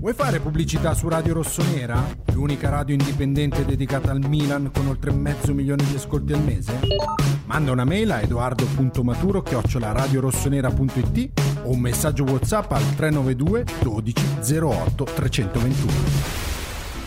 Vuoi fare pubblicità su Radio Rossonera? L'unica radio indipendente dedicata al Milan con oltre mezzo milione di ascolti al mese? Manda una mail a eduardo.maturo@radiorossonera.it o un messaggio WhatsApp al 392 12 08 321.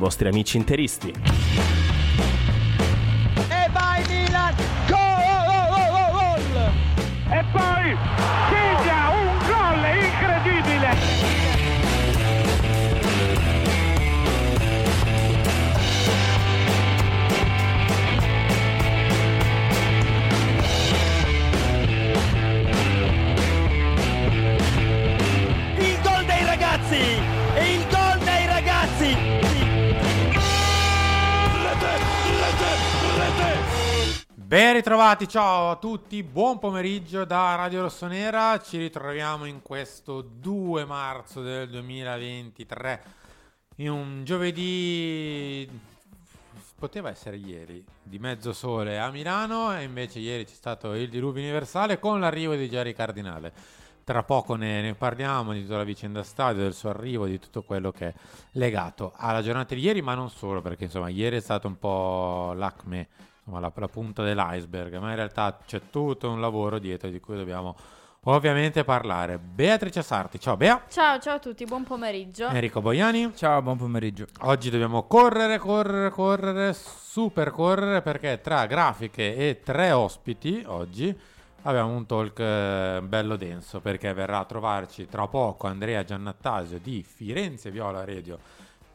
vostri amici interisti. E vai Milan! Gol! E poi piglia un gol incredibile. Il gol dei ragazzi! E il gol dei ragazzi! Ben ritrovati, ciao a tutti, buon pomeriggio da Radio Rossonera. Ci ritroviamo in questo 2 marzo del 2023, in un giovedì, poteva essere ieri, di mezzo sole a Milano, e invece ieri c'è stato il diluvio universale con l'arrivo di Gerry Cardinale. Tra poco ne parliamo di tutta la vicenda stadio, del suo arrivo, di tutto quello che è legato alla giornata di ieri, ma non solo, perché insomma ieri è stato un po' l'acme, la punta dell'iceberg, ma in realtà c'è tutto un lavoro dietro di cui dobbiamo ovviamente parlare. Beatrice Sarti, ciao Bea. Ciao a tutti, buon pomeriggio. Enrico Boiani. Ciao, buon pomeriggio. Oggi dobbiamo correre, super correre, perché tra grafiche e 3 ospiti oggi abbiamo un talk bello denso, perché verrà a trovarci tra poco Andrea Giannattasio di Firenze Viola Radio,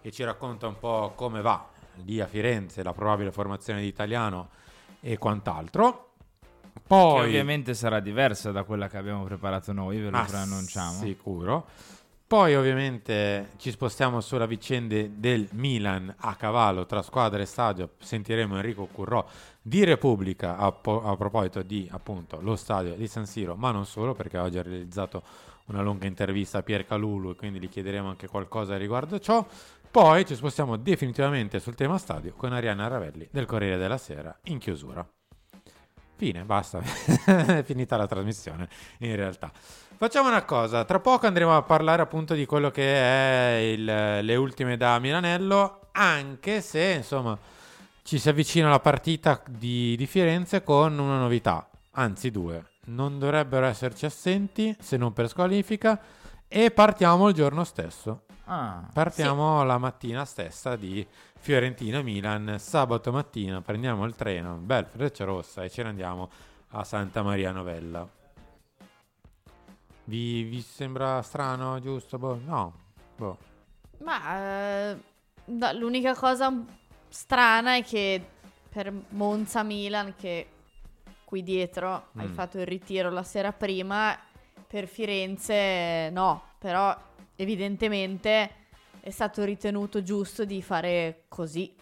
che ci racconta un po' come va lì a Firenze la probabile formazione di Italiano e quant'altro. Poi che ovviamente sarà diversa da quella che abbiamo preparato noi, ve lo preannunciamo sicuro. Poi ovviamente ci spostiamo sulla vicenda del Milan a cavallo tra squadra e stadio, sentiremo Enrico Currò di Repubblica a proposito di appunto lo stadio di San Siro, ma non solo, perché oggi ha realizzato una lunga intervista a Pierre Kalulu e quindi gli chiederemo anche qualcosa riguardo ciò. Poi ci spostiamo definitivamente sul tema stadio con Arianna Ravelli del Corriere della Sera in chiusura. Fine, basta, è finita la trasmissione in realtà. Facciamo una cosa, tra poco andremo a parlare appunto di quello che è le ultime da Milanello, anche se insomma ci si avvicina alla partita di Firenze con una novità, anzi 2. Non dovrebbero esserci assenti se non per squalifica, e partiamo il giorno stesso. Partiamo la mattina stessa di Fiorentina-Milan, sabato mattina prendiamo il treno, un bel Frecciarossa, e ce ne andiamo a Santa Maria Novella. Vi sembra strano, giusto? Boh. Ma no, l'unica cosa strana è che per Monza-Milan, che qui dietro hai fatto il ritiro la sera prima, per Firenze no, però evidentemente è stato ritenuto giusto di fare così.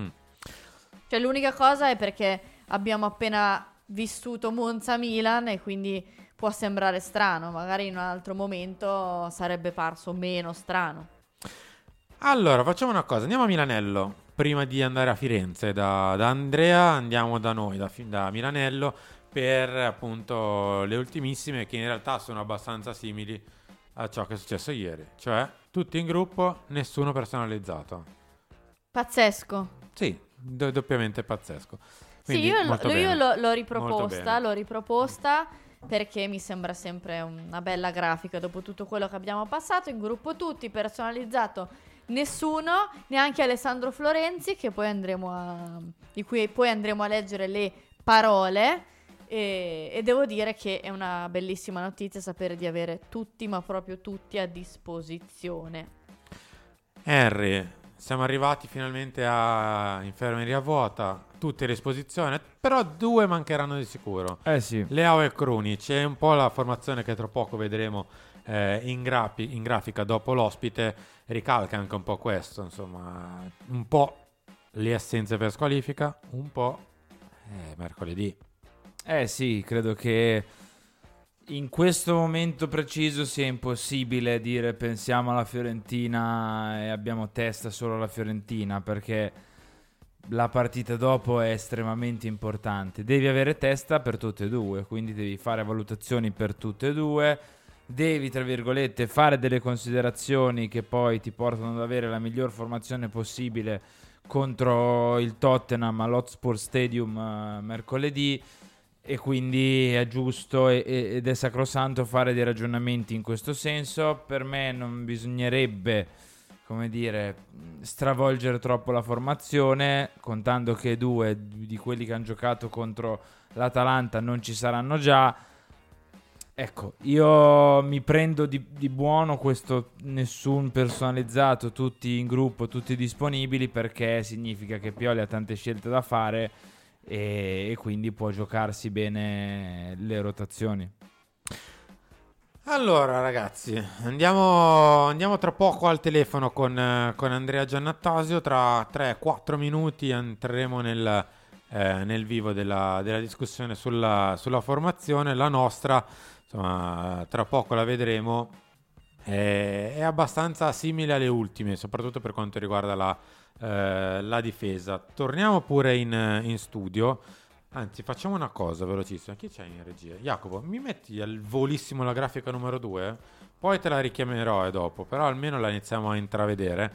Cioè l'unica cosa è perché abbiamo appena vissuto Monza-Milan e quindi può sembrare strano, magari in un altro momento sarebbe parso meno strano. Allora, facciamo una cosa, andiamo a Milanello, prima di andare a Firenze, da Andrea andiamo da noi, da Milanello, per appunto le ultimissime, che in realtà sono abbastanza simili a ciò che è successo ieri, cioè tutti in gruppo, nessuno personalizzato. Pazzesco. Sì, doppiamente pazzesco. Quindi, sì, l'ho riproposta perché mi sembra sempre una bella grafica dopo tutto quello che abbiamo passato, in gruppo tutti, personalizzato nessuno, neanche Alessandro Florenzi, che poi andremo a leggere le parole. E devo dire che è una bellissima notizia sapere di avere tutti, ma proprio tutti, a disposizione. Henry, siamo arrivati finalmente a infermeria vuota, tutti a disposizione, però due mancheranno di sicuro. Sì. Leao e Cruni, c'è un po' la formazione che tra poco vedremo in grafica dopo l'ospite, ricalca anche un po' questo, insomma, un po' le assenze per squalifica, un po' mercoledì. Sì, credo che in questo momento preciso sia impossibile dire pensiamo alla Fiorentina e abbiamo testa solo alla Fiorentina, perché la partita dopo è estremamente importante. Devi avere testa per tutte e due, quindi devi fare valutazioni per tutte e due, devi, tra virgolette, fare delle considerazioni che poi ti portano ad avere la miglior formazione possibile contro il Tottenham all'Hotspur Stadium mercoledì. E quindi è giusto ed è sacrosanto fare dei ragionamenti in questo senso. Per me non bisognerebbe, come dire, stravolgere troppo la formazione, contando che due di quelli che hanno giocato contro l'Atalanta non ci saranno già. Ecco, io mi prendo di buono questo nessun personalizzato, tutti in gruppo, tutti disponibili, perché significa che Pioli ha tante scelte da fare e quindi può giocarsi bene le rotazioni. Allora ragazzi, andiamo tra poco al telefono con Andrea Giannattasio. Tra 3-4 minuti entreremo nel vivo della discussione sulla formazione. La nostra, insomma, tra poco la vedremo, è abbastanza simile alle ultime, soprattutto per quanto riguarda la difesa. Torniamo pure in studio. Anzi, facciamo una cosa velocissima. Chi c'è in regia? Jacopo, mi metti al volissimo la grafica numero 2? Poi te la richiamerò dopo, però almeno la iniziamo a intravedere,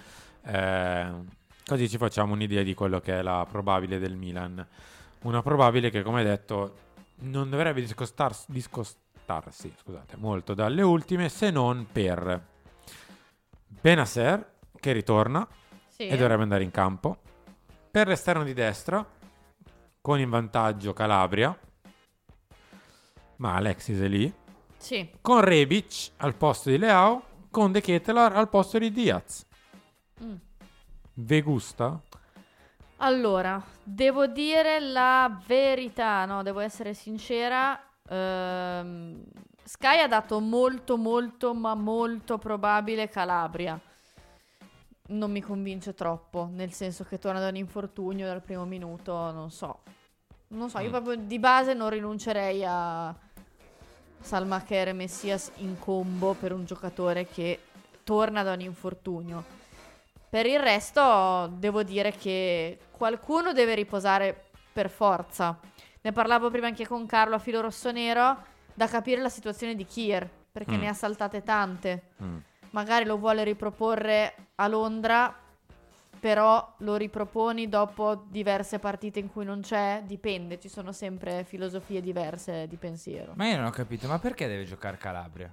così ci facciamo un'idea di quello che è la probabile del Milan. Una probabile che, come detto, non dovrebbe discostarsi molto dalle ultime, se non per Benacer, che ritorna e dovrebbe andare in campo, per l'esterno di destra con in vantaggio Calabria, ma Alexis è lì, sì, con Rebic al posto di Leao, con De Ketelaere al posto di Diaz. Ve gusta? Allora, devo dire la verità, no, devo essere sincera, Sky ha dato molto molto ma molto probabile Calabria. Non mi convince troppo, nel senso che torna da un infortunio dal primo minuto, non so, io proprio di base non rinuncerei a Salmacher e Messias in combo per un giocatore che torna da un infortunio. Per il resto devo dire che qualcuno deve riposare per forza. Ne parlavo prima anche con Carlo a Filo Rossonero, da capire la situazione di Kier, perché ne ha saltate tante. Magari lo vuole riproporre a Londra, però lo riproponi dopo diverse partite in cui non c'è? Dipende, ci sono sempre filosofie diverse di pensiero. Ma io non ho capito, ma perché deve giocare Calabria?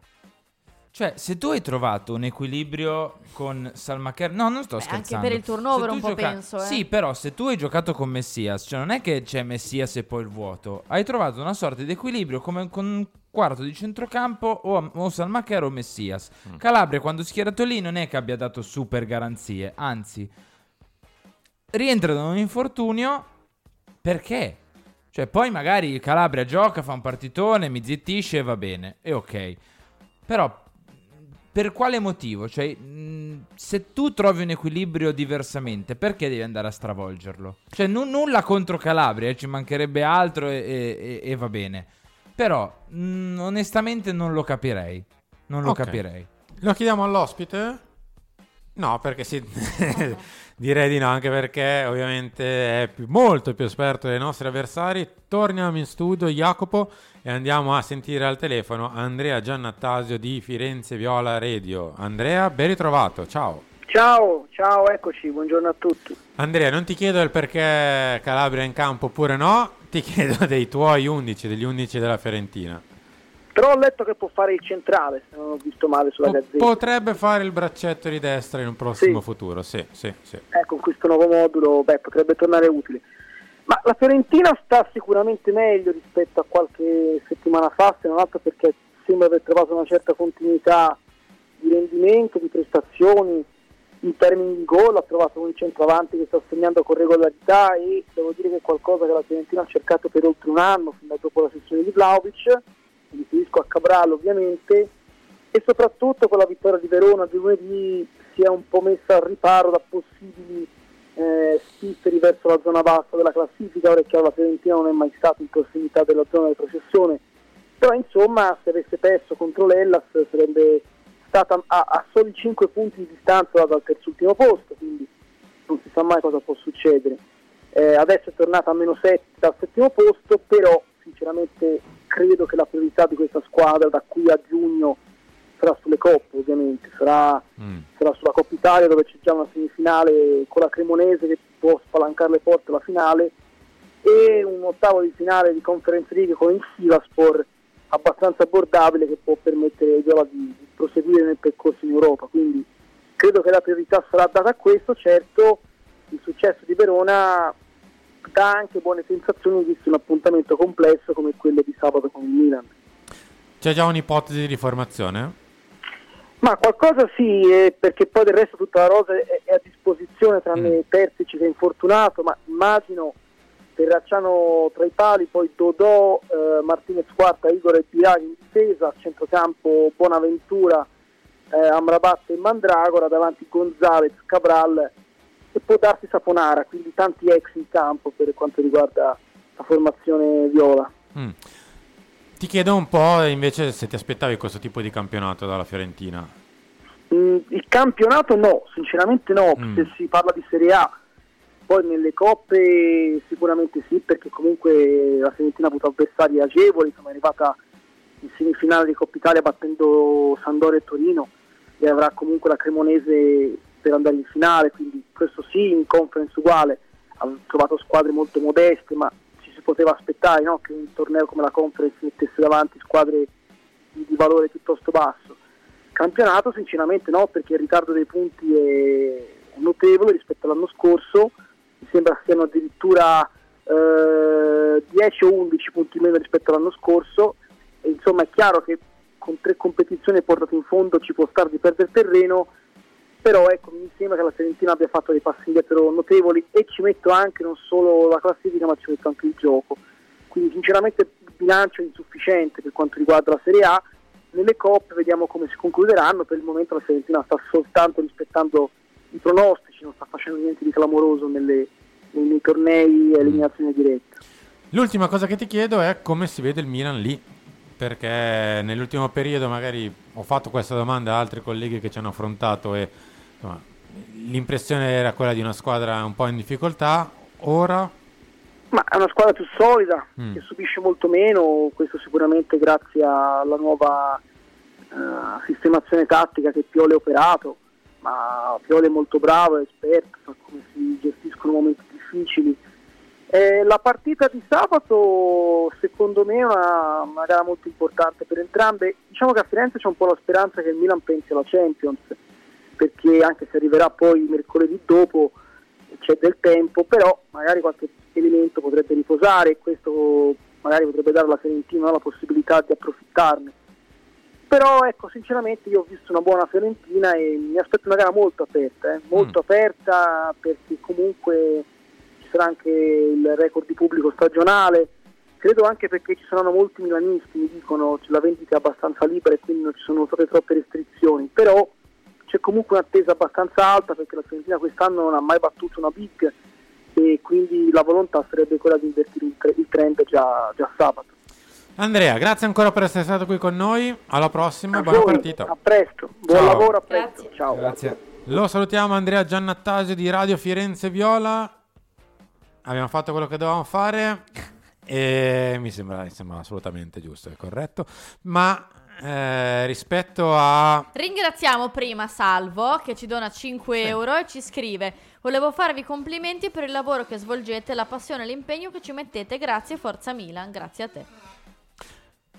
Cioè, se tu hai trovato un equilibrio con Salmacher... No, non sto scherzando. Anche per il turnover un po' penso. Sì, però se tu hai giocato con Messias, cioè non è che c'è Messias e poi il vuoto. Hai trovato una sorta di equilibrio come con un quarto di centrocampo o Salmacher o Messias. Calabria, quando schierato lì, non è che abbia dato super garanzie. Anzi, rientra da un infortunio perché... Cioè, poi magari Calabria gioca, fa un partitone, mi zittisce e va bene. E ok. Però... Per quale motivo? Cioè, se tu trovi un equilibrio diversamente, perché devi andare a stravolgerlo? Cioè, nulla contro Calabria, ci mancherebbe altro e va bene. Però onestamente non lo capirei. Non lo capirei. Lo chiediamo all'ospite? No, perché sì. Direi di no, anche perché ovviamente è molto più esperto dei nostri avversari. Torniamo in studio, Jacopo, e andiamo a sentire al telefono Andrea Giannattasio di Firenze Viola Radio. Andrea, ben ritrovato, ciao. Ciao, eccoci, buongiorno a tutti. Andrea, non ti chiedo il perché Calabria è in campo oppure no, ti chiedo dei tuoi 11, degli 11 della Fiorentina. Però ho letto che può fare il centrale, se non ho visto male sulla gazzetta. Potrebbe fare il braccetto di destra in un prossimo futuro, sì. Ecco, con questo nuovo modulo potrebbe tornare utile. Ma la Fiorentina sta sicuramente meglio rispetto a qualche settimana fa, se non altro perché sembra aver trovato una certa continuità di rendimento, di prestazioni, in termini di gol. Ha trovato un centravanti che sta segnando con regolarità e devo dire che è qualcosa che la Fiorentina ha cercato per oltre un anno, fin da dopo la sessione di Vlahovic. Mi riferisco a Cabral ovviamente, e soprattutto con la vittoria di Verona di lunedì si è un po' messa al riparo da possibili spifferi verso la zona bassa della classifica. Ora è chiaro, la Fiorentina non è mai stata in prossimità della zona di processione, però insomma se avesse perso contro l'Hellas sarebbe stata a soli 5 punti di distanza dal terzultimo posto, quindi non si sa mai cosa può succedere. Adesso è tornata a -7 dal settimo posto, però sinceramente credo che la priorità di questa squadra da qui a giugno sarà sulle coppe, ovviamente sarà sulla Coppa Italia, dove c'è già una semifinale con la Cremonese che può spalancare le porte alla finale, e un ottavo di finale di Conference League con il Sivaspor abbastanza abbordabile che può permettere ai Viola di proseguire nel percorso in Europa. Quindi credo che la priorità sarà data a questo. Certo, il successo di Verona dà anche buone sensazioni visto un appuntamento complesso come quello di sabato con il Milan. C'è già un'ipotesi di riformazione? Ma qualcosa sì, perché poi del resto tutta la rosa è a disposizione, tranne Terzic che è infortunato, ma immagino Terracciano tra i pali, poi Dodò, Martinez Quarta, Igor e Biraghi in difesa, a centrocampo Bonaventura, Amrabat e Mandragora, davanti Gonzalez, Cabral e può darsi Saponara, quindi tanti ex in campo per quanto riguarda la formazione viola. Ti chiedo un po' invece se ti aspettavi questo tipo di campionato dalla Fiorentina. Il campionato no, sinceramente no, se si parla di Serie A. Poi nelle coppe sicuramente sì, perché comunque la Fiorentina ha avuto avversari agevoli, insomma è arrivata in semifinale di Coppa Italia battendo Sampdoria e Torino e avrà comunque la Cremonese per andare in finale, quindi questo sì. In Conference uguale, ha trovato squadre molto modeste, ma ci si poteva aspettare, no? Che un torneo come la Conference mettesse davanti squadre di valore piuttosto basso. Campionato sinceramente no, perché il ritardo dei punti è notevole rispetto all'anno scorso. Mi sembra siano addirittura 10 o 11 punti meno rispetto all'anno scorso, e insomma è chiaro che con 3 competizioni portate in fondo ci può stare di perdere terreno, però ecco, mi sembra che la Fiorentina abbia fatto dei passi indietro notevoli, e ci metto anche non solo la classifica ma ci metto anche il gioco, quindi sinceramente il bilancio è insufficiente per quanto riguarda la Serie A. Nelle coppe vediamo come si concluderanno. Per il momento la Fiorentina sta soltanto rispettando i pronostici, non sta facendo niente di clamoroso nei tornei e eliminazioni dirette. L'ultima cosa che ti chiedo è come si vede il Milan lì, perché nell'ultimo periodo magari ho fatto questa domanda a altri colleghi che ci hanno affrontato e insomma, l'impressione era quella di una squadra un po' in difficoltà. Ora? Ma è una squadra più solida, che subisce molto meno, questo sicuramente grazie alla nuova sistemazione tattica che Pioli ha operato. Ma Pioli è molto bravo, è esperto, sa come si gestiscono momenti difficili. La partita di sabato secondo me è una gara molto importante per entrambe. Diciamo che a Firenze c'è un po' la speranza che il Milan pensi alla Champions, perché anche se arriverà poi mercoledì dopo c'è del tempo, però magari qualche elemento potrebbe riposare e questo magari potrebbe dare alla Fiorentina la possibilità di approfittarne. Però ecco, sinceramente io ho visto una buona Fiorentina e mi aspetto una gara molto aperta, aperta, perché comunque ci sarà anche il record di pubblico stagionale, credo anche perché ci saranno molti milanisti, mi dicono la vendita è abbastanza libera e quindi non ci sono state troppe restrizioni, però c'è comunque un'attesa abbastanza alta perché la Fiorentina quest'anno non ha mai battuto una big e quindi la volontà sarebbe quella di invertire il trend già sabato. Andrea, grazie ancora per essere stato qui con noi. Alla prossima, buona partita. A presto, buon lavoro, a presto. Grazie. Ciao. Grazie. Lo salutiamo Andrea Giannattasio di Radio Firenze Viola. Abbiamo fatto quello che dovevamo fare e mi sembra assolutamente giusto e corretto, ma rispetto a... Ringraziamo prima Salvo che ci dona 5 euro e ci scrive: volevo farvi complimenti per il lavoro che svolgete, la passione e l'impegno che ci mettete, grazie, forza Milan. Grazie a te.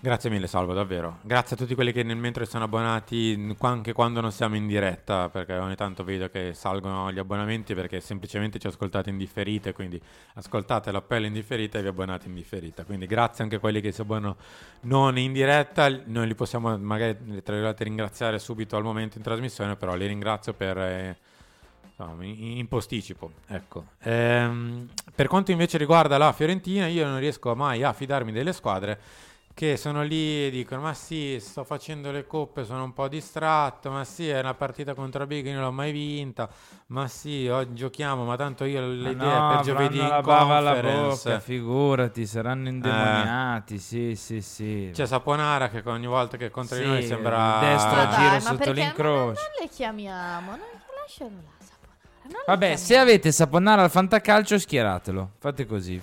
Grazie mille Salvo, davvero. Grazie a tutti quelli che nel mentre sono abbonati anche quando non siamo in diretta, perché ogni tanto vedo che salgono gli abbonamenti perché semplicemente ci ascoltate in differita, quindi ascoltate l'appello in differita e vi abbonate in differita. Quindi grazie anche a quelli che si abbonano non in diretta, noi li possiamo magari tra virgolette ringraziare subito al momento in trasmissione, però li ringrazio per... in posticipo, ecco. Per quanto invece riguarda la Fiorentina, io non riesco mai a fidarmi delle squadre che sono lì e dicono: ma sì, sto facendo le coppe, sono un po' distratto, ma sì, è una partita contro Big, non l'ho mai vinta, ma sì, oggi giochiamo, ma tanto io le idee per giovedì in conference, bocca, figurati, saranno indemoniati. Sì. C'è Saponara che ogni volta che contro di noi sembra destra giro sotto l'incrocio. Non le chiamiamo, non lasciano là. Vabbè, se avete Saponara al fantacalcio, schieratelo. Fate così,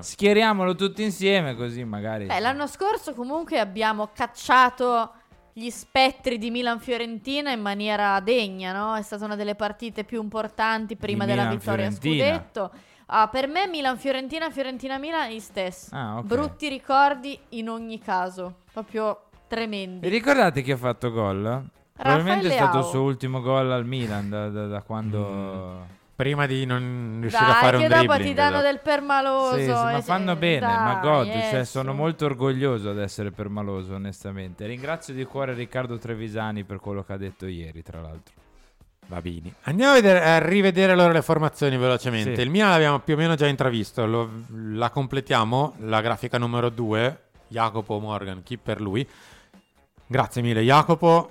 schieriamolo tutti insieme, così magari. Beh, l'anno scorso comunque abbiamo cacciato gli spettri di Milan-Fiorentina in maniera degna, no? È stata una delle partite più importanti prima di della vittoria a scudetto. Ah, per me Milan-Fiorentina, Fiorentina-Milan è gli stessi. Ah, okay. Brutti ricordi in ogni caso, proprio tremendi. E ricordate chi ha fatto gol? Probabilmente è stato il suo ultimo gol al Milan da quando prima di non riuscire a fare un dribbling. Dai, che dopo ti danno del permaloso. Sì, ma fanno bene, ma godo, cioè, sono molto orgoglioso ad essere permaloso, onestamente. Ringrazio di cuore Riccardo Trevisani per quello che ha detto ieri, tra l'altro. Va bene. Andiamo a rivedere allora le formazioni velocemente. Sì. Il Milan l'abbiamo più o meno già intravisto, la completiamo, la grafica numero 2, Jacopo Morgan, chi per lui. Grazie mille Jacopo.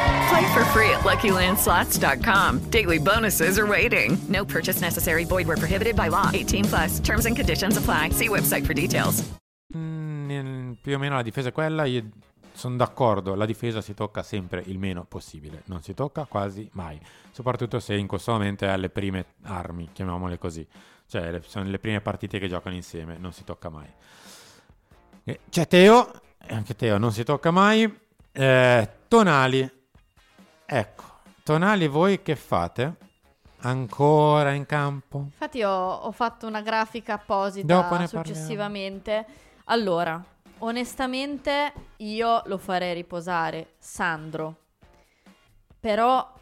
Play for free at LuckyLandSlots.com. Daily bonuses are waiting. No purchase necessary. Void where prohibited by law. 18 plus. Terms and conditions apply. See website for details. Più o meno la difesa è quella. Io sono d'accordo. La difesa si tocca sempre il meno possibile. Non si tocca quasi mai. Soprattutto se in questo momento è alle prime armi, chiamiamole così. Cioè sono le prime partite che giocano insieme. Non si tocca mai. C'è Teo. Anche Teo non si tocca mai. Tonali. Ecco, Tonali, voi che fate? Ancora in campo? Infatti ho fatto una grafica apposita successivamente. Parliamo. Allora, onestamente io lo farei riposare, Sandro. Però,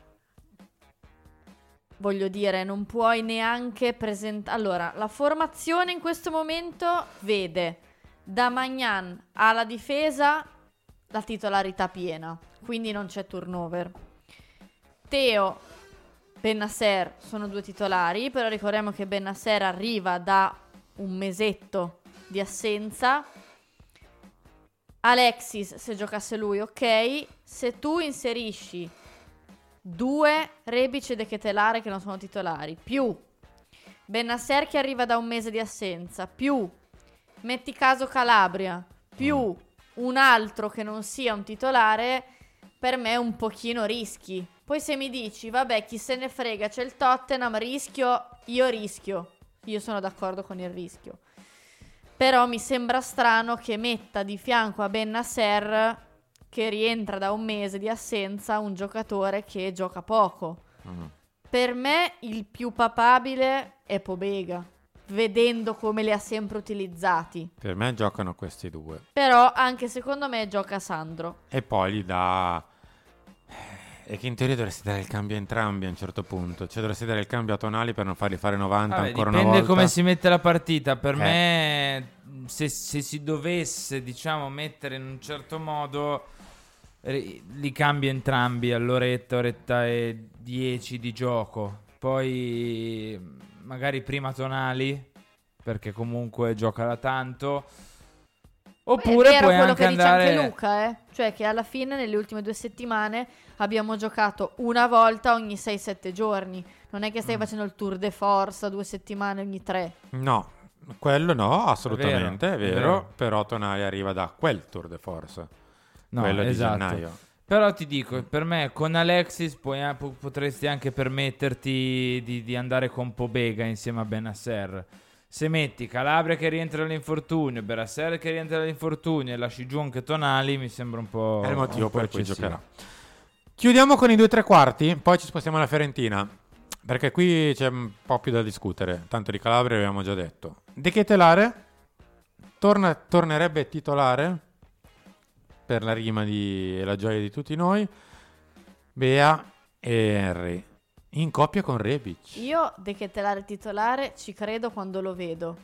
voglio dire, non puoi neanche presentare... Allora, la formazione in questo momento vede da Magnan alla difesa la titolarità piena, quindi non c'è turnover. Teo, Bennacer sono due titolari, però ricordiamo che Bennacer arriva da un mesetto di assenza. Alexis, se giocasse lui, ok. Se tu inserisci due Rebic e De Ketelare che non sono titolari, più Bennacer che arriva da un mese di assenza, più metti caso Calabria, più un altro che non sia un titolare, per me un pochino rischi. Poi se mi dici, vabbè, chi se ne frega, c'è il Tottenham, rischio. Io sono d'accordo con il rischio. Però mi sembra strano che metta di fianco a Bennacer che rientra da un mese di assenza un giocatore che gioca poco. Per me il più papabile è Pobega, vedendo come li ha sempre utilizzati. Per me giocano questi due. Però anche secondo me gioca Sandro. E poi gli dà... E che in teoria dovresti dare il cambio a entrambi a un certo punto. Cioè dovresti dare il cambio a Tonali per non farli fare 90 ancora una volta. Dipende come si mette la partita. Per me se si dovesse, diciamo, mettere in un certo modo, li cambi entrambi all'oretta, oretta e 10 di gioco. Poi magari prima Tonali, perché comunque gioca da tanto. Oppure è vero quello che dice anche Luca, cioè che alla fine nelle ultime 2 settimane abbiamo giocato una volta ogni 6-7 giorni. Non è che stai facendo il tour de force 2 settimane ogni 3. No, quello no, assolutamente, è vero. Però Tonali arriva da quel tour de force, no, quello esatto, di gennaio. Però ti dico, per me con Alexis potresti anche permetterti di andare con Pobega insieme a Bennacer. Se metti Calabria che rientra dall'infortunio, Berassere che rientra dall'infortunio e lasci giù anche Tonali, mi sembra un po'... È il motivo per cui giocherà. Chiudiamo con i 2 3/4, poi ci spostiamo alla Fiorentina, perché qui c'è un po' più da discutere. Tanto di Calabria abbiamo già detto. De Ketelare tornerebbe titolare per la rima e la gioia di tutti noi. Bea e Henry in coppia con Rebic. Io De Ketelare titolare ci credo quando lo vedo.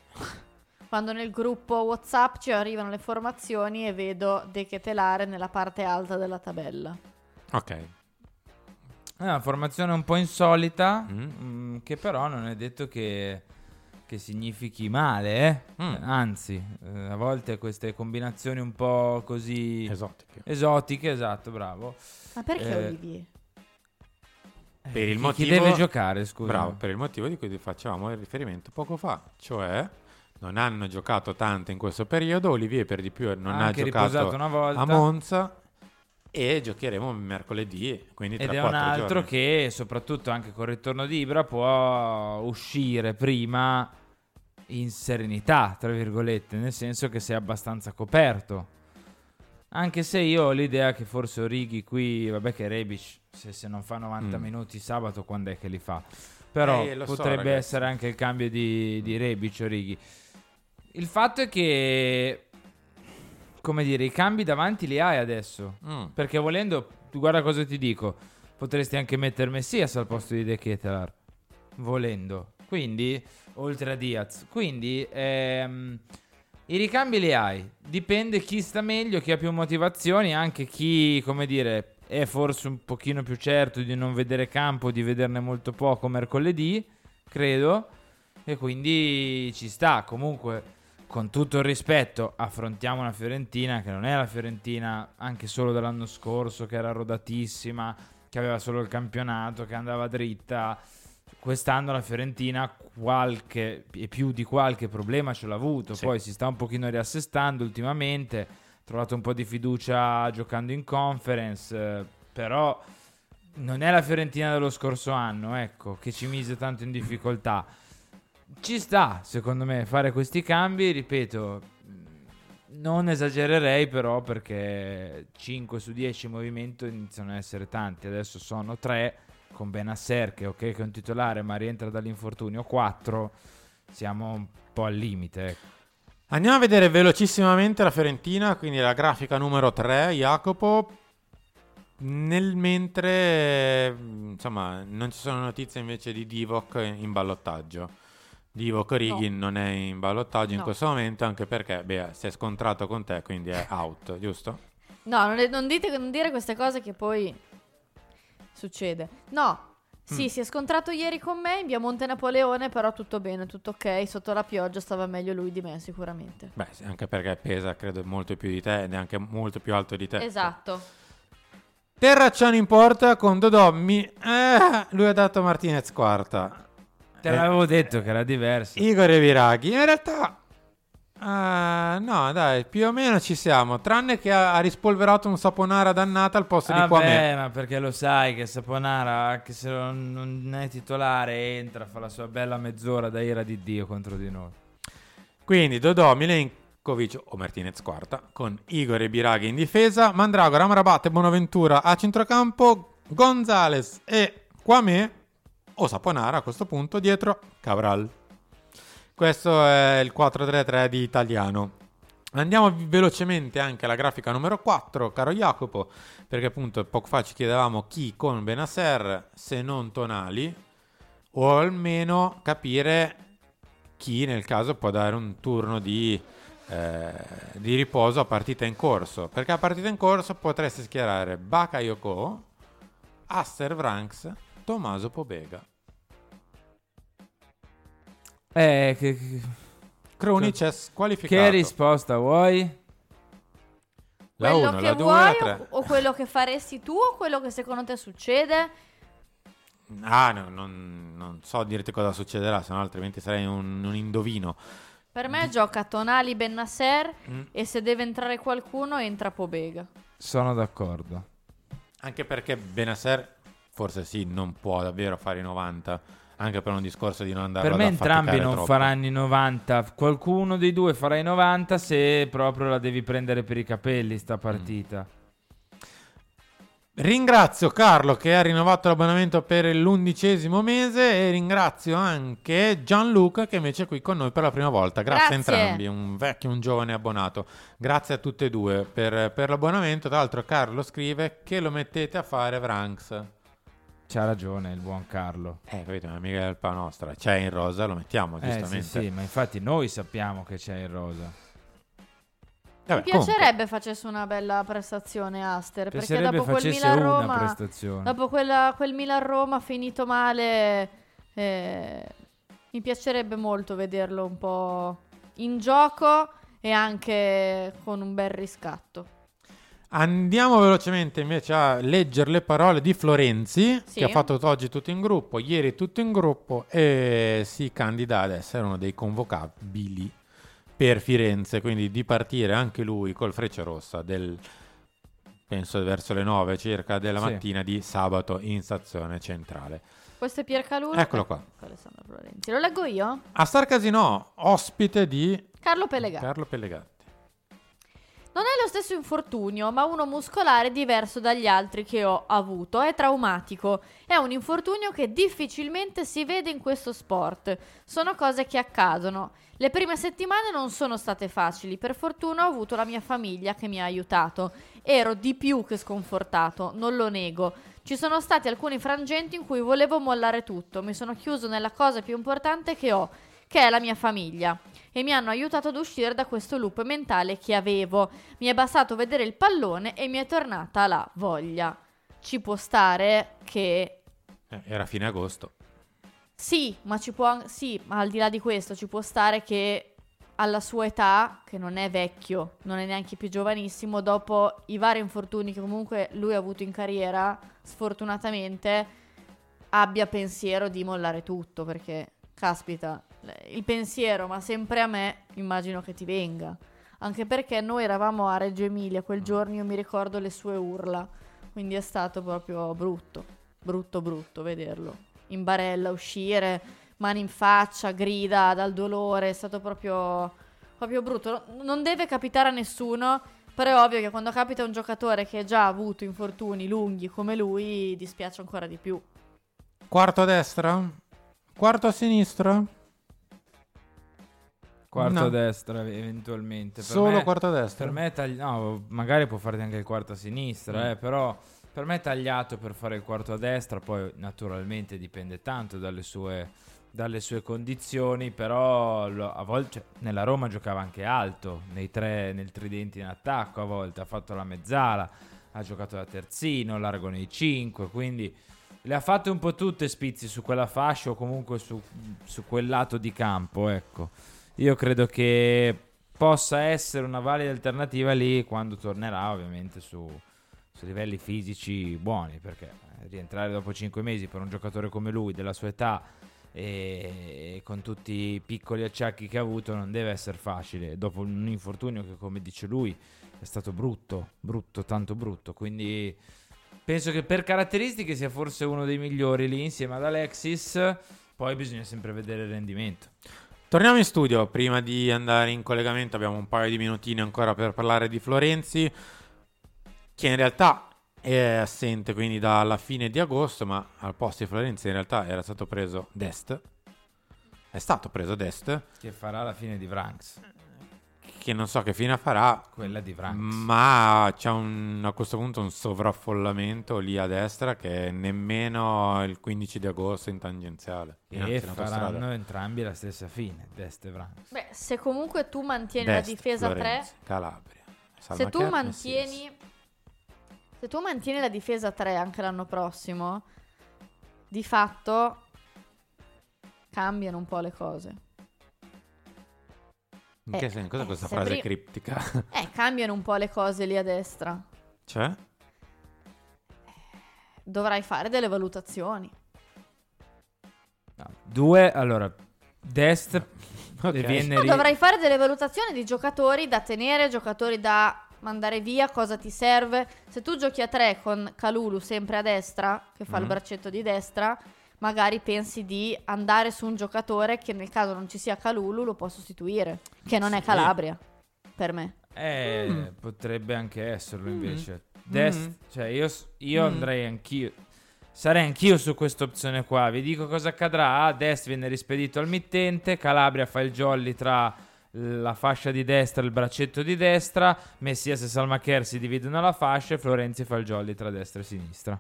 Quando nel gruppo WhatsApp ci arrivano le formazioni e vedo De Ketelare nella parte alta della tabella. Ok. È una formazione un po' insolita, che però non è detto che significhi male, anzi, a volte queste combinazioni un po' così esotiche, esatto, bravo. Ma perché Olivier? Per il motivo... Chi deve giocare, scusa. Bravo, per il motivo di cui facevamo il riferimento poco fa, cioè non hanno giocato tanto in questo periodo. Olivier per di più non ha giocato una volta a Monza e giocheremo mercoledì, quindi tra 4 giorni. Ed è un altro che soprattutto anche con il ritorno di Ibra può uscire prima in serenità, tra virgolette, nel senso che sei abbastanza coperto. Anche se io ho l'idea che forse Origi qui, vabbè, che Rebic se non fa 90 minuti sabato, quando è che li fa? Però potrebbe essere anche il cambio di Rebic Origi. Il fatto è che, come dire, i cambi davanti li hai adesso, perché volendo, guarda cosa ti dico, potresti anche mettere Messias al posto di De Ketelar, volendo, quindi oltre a Diaz, quindi i ricambi li hai, dipende chi sta meglio, chi ha più motivazioni, anche chi, come dire, è forse un pochino più certo di non vedere campo, di vederne molto poco mercoledì, credo, e quindi ci sta. Comunque, con tutto il rispetto, affrontiamo una Fiorentina che non è la Fiorentina anche solo dell'anno scorso, che era rodatissima, che aveva solo il campionato, che andava dritta. Quest'anno la Fiorentina più di qualche problema ce l'ha avuto, sì. Poi si sta un pochino riassestando ultimamente, ha trovato un po' di fiducia giocando in Conference, però non è la Fiorentina dello scorso anno, ecco, che ci mise tanto in difficoltà. Ci sta, secondo me, fare questi cambi, ripeto, non esagererei però, perché 5 su 10 in movimento iniziano a essere tanti, adesso sono 3 con Bennacer che è un titolare ma rientra dall'infortunio, 4, siamo un po' al limite. Andiamo a vedere velocissimamente la Fiorentina, quindi la grafica numero 3, Jacopo. Nel mentre, insomma, non ci sono notizie invece di Divock in ballottaggio. Divock Origi non è in ballottaggio in questo momento, anche perché si è scontrato con te, quindi è out, giusto? No, non dire queste cose che poi... succede. Si è scontrato ieri con me in via Monte Napoleone, però tutto bene, tutto ok, sotto la pioggia stava meglio lui di me sicuramente. Beh, anche perché pesa, credo, molto più di te ed è anche molto più alto di te. Esatto. Terracciano in porta con Dodommi, lui ha dato Martinez quarta. Te l'avevo detto che era diverso. Igor e Viraghi, in realtà... no dai, più o meno ci siamo, tranne che ha rispolverato un Saponara dannata al posto di Kwame, ma perché lo sai che Saponara, anche se non è titolare, entra, fa la sua bella mezz'ora da ira di Dio contro di noi. Quindi Dodò, Milenkovic Kovic o Martinez quarta, con Igor e Biraghi in difesa, Mandragora, Amrabat e Bonaventura a centrocampo, Gonzales e Kwame o Saponara a questo punto dietro Cabral. Questo è il 4-3-3 di Italiano. Andiamo velocemente anche alla grafica numero 4, caro Jacopo, perché appunto poco fa ci chiedevamo chi con Bennacer se non Tonali, o almeno capire chi nel caso può dare un turno di riposo a partita in corso, perché a partita in corso potresti schierare Bakayoko, Aster Vranckx, Tommaso Pobega. Krunic è squalificato. Che risposta vuoi? La quello 1, che la 2, vuoi la 3. O quello che faresti tu o quello che secondo te succede? Ah, no, non so dirti cosa succederà, sennò altrimenti sarei un indovino. Per me gioca Tonali, Bennacer e se deve entrare qualcuno entra Pobega. Sono d'accordo. Anche perché Bennacer forse sì, non può davvero fare i 90, anche per un discorso di non andare a faticare. Per me entrambi non troppo faranno i 90, qualcuno dei due farà i 90 se proprio la devi prendere per i capelli sta partita. Ringrazio Carlo che ha rinnovato l'abbonamento per l'11° mese e ringrazio anche Gianluca che invece è qui con noi per la prima volta. Grazie a entrambi, un vecchio e un giovane abbonato. Grazie a tutte e due per l'abbonamento. Tra l'altro Carlo scrive che lo mettete a fare Vranckx. C'ha ragione il buon Carlo. Capito, ma mica è colpa nostra. C'è in rosa, lo mettiamo giustamente. Sì, ma infatti noi sappiamo che c'è in rosa. Vabbè, mi piacerebbe facesse una bella prestazione Aster, perché dopo quel Milan-Roma, dopo quel Milan-Roma finito male, mi piacerebbe molto vederlo un po' in gioco e anche con un bel riscatto. Andiamo velocemente invece a leggere le parole di Florenzi, sì, che ha fatto oggi tutto in gruppo, ieri tutto in gruppo e si candida ad essere uno dei convocabili per Firenze, quindi di partire anche lui col Frecciarossa penso verso le 9 circa della mattina di sabato in stazione centrale. Questo è Pierre Kalulu. Eccolo qua. Lo leggo io? A Star Casino, ospite di Carlo Pellegatti. Non è lo stesso infortunio, ma uno muscolare diverso dagli altri che ho avuto. È traumatico. È un infortunio che difficilmente si vede in questo sport. Sono cose che accadono. Le prime settimane non sono state facili. Per fortuna ho avuto la mia famiglia che mi ha aiutato. Ero di più che sconfortato, non lo nego. Ci sono stati alcuni frangenti in cui volevo mollare tutto. Mi sono chiuso nella cosa più importante che ho, che è la mia famiglia, e mi hanno aiutato ad uscire da questo loop mentale che avevo. Mi è bastato vedere il pallone e mi è tornata la voglia. Ci può stare che... era fine agosto. Sì, ma ma al di là di questo ci può stare che alla sua età, che non è vecchio, non è neanche più giovanissimo, dopo i vari infortuni che comunque lui ha avuto in carriera, sfortunatamente, abbia pensiero di mollare tutto, perché... caspita, il pensiero, ma sempre a me, immagino che ti venga. Anche perché noi eravamo a Reggio Emilia quel giorno, io mi ricordo le sue urla, quindi è stato proprio brutto vederlo. In barella, uscire, mani in faccia, grida dal dolore, è stato proprio brutto. Non deve capitare a nessuno, però è ovvio che quando capita a un giocatore che già ha avuto infortuni lunghi come lui, dispiace ancora di più. Quarto a destra? Quarto a sinistra? Quarto a destra eventualmente. Solo quarto a destra? Per me no, magari può farti anche il quarto a sinistra, però per me è tagliato per fare il quarto a destra, poi naturalmente dipende tanto dalle sue condizioni, però a volte nella Roma giocava anche alto, nel tridente in attacco a volte, ha fatto la mezzala, ha giocato da terzino, largo nei 5, quindi... le ha fatte un po' tutte Spizzi su quella fascia o comunque su quel lato di campo, ecco. Io credo che possa essere una valida alternativa lì quando tornerà ovviamente su livelli fisici buoni, perché rientrare dopo 5 mesi per un giocatore come lui, della sua età e con tutti i piccoli acciacchi che ha avuto non deve essere facile, dopo un infortunio che come dice lui è stato brutto, tanto brutto, quindi... penso che per caratteristiche sia forse uno dei migliori lì insieme ad Alexis, poi bisogna sempre vedere il rendimento. Torniamo in studio. Prima di andare in collegamento abbiamo un paio di minutini ancora per parlare di Florenzi, che in realtà è assente quindi dalla fine di agosto, ma al posto di Florenzi in realtà era stato preso Dest. È stato preso Dest, che farà la fine di Vranckx, che non so che fine farà quella di Vranckx, ma c'è a questo punto un sovraffollamento lì a destra che è nemmeno il 15 di agosto in tangenziale, e faranno entrambi la stessa fine, Dest e Vranckx. Beh, se comunque tu mantieni Dest, la difesa Florenzi, 3 Calabria, se tu mantieni la difesa 3 anche l'anno prossimo, di fatto cambiano un po' le cose. In che senso? Cosa è questa frase criptica? Cambiano un po' le cose lì a destra. Cioè? Dovrai fare delle valutazioni. No. Allora, Dest... Okay. Dovrai fare delle valutazioni di giocatori da tenere, giocatori da mandare via, cosa ti serve. Se tu giochi a 3 con Kalulu sempre a destra, che fa il braccetto di destra, magari pensi di andare su un giocatore che nel caso non ci sia Kalulu lo può sostituire, che non è Calabria per me. Potrebbe anche esserlo invece. Cioè io andrei anch'io, sarei anch'io su questa opzione qua. Vi dico cosa accadrà: Dest viene rispedito al mittente, Calabria fa il jolly tra la fascia di destra e il braccetto di destra, Messias e Salmacher si dividono la fascia e Florenzi fa il jolly tra destra e sinistra.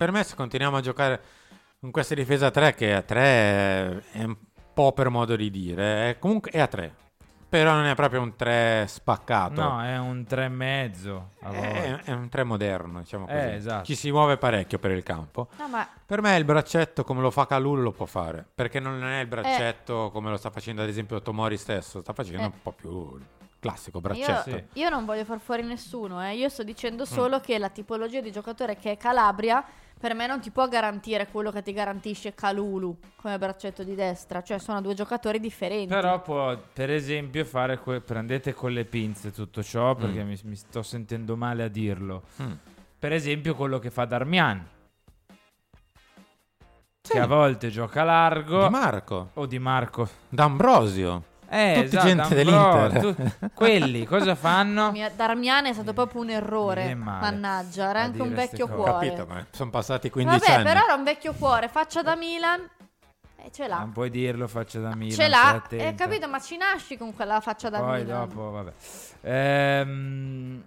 Per me, se continuiamo a giocare con questa difesa 3, che a 3 è un po' per modo di dire, comunque è a 3, però non è proprio un 3 spaccato. No, è un 3 e mezzo. È un 3 moderno, diciamo così. Esatto. Ci si muove parecchio per il campo. No, ma... Per me il braccetto, come lo fa Kalulu, lo può fare, perché non è il braccetto come lo sta facendo ad esempio Tomori stesso, sta facendo un po' più... classico braccetto. Io non voglio far fuori nessuno, io sto dicendo solo che la tipologia di giocatore che è Calabria per me non ti può garantire quello che ti garantisce Kalulu come braccetto di destra, cioè sono due giocatori differenti. Però può per esempio fare prendete con le pinze tutto ciò, perché mi sto sentendo male a dirlo, per esempio quello che fa Darmian, che a volte gioca largo, Di Marco, D'Ambrosio. Esatto, gente dell'Inter. Quelli cosa fanno? Darmian è stato proprio un errore. Mannaggia, era anche un vecchio cuore. Capito, ma sono passati 15 anni. Però era un vecchio cuore. Faccia da Milan e ce l'ha. Non puoi dirlo, faccia da Milan. Ce l'ha, capito, ma ci nasci con quella faccia da Milan. Poi dopo, vabbè.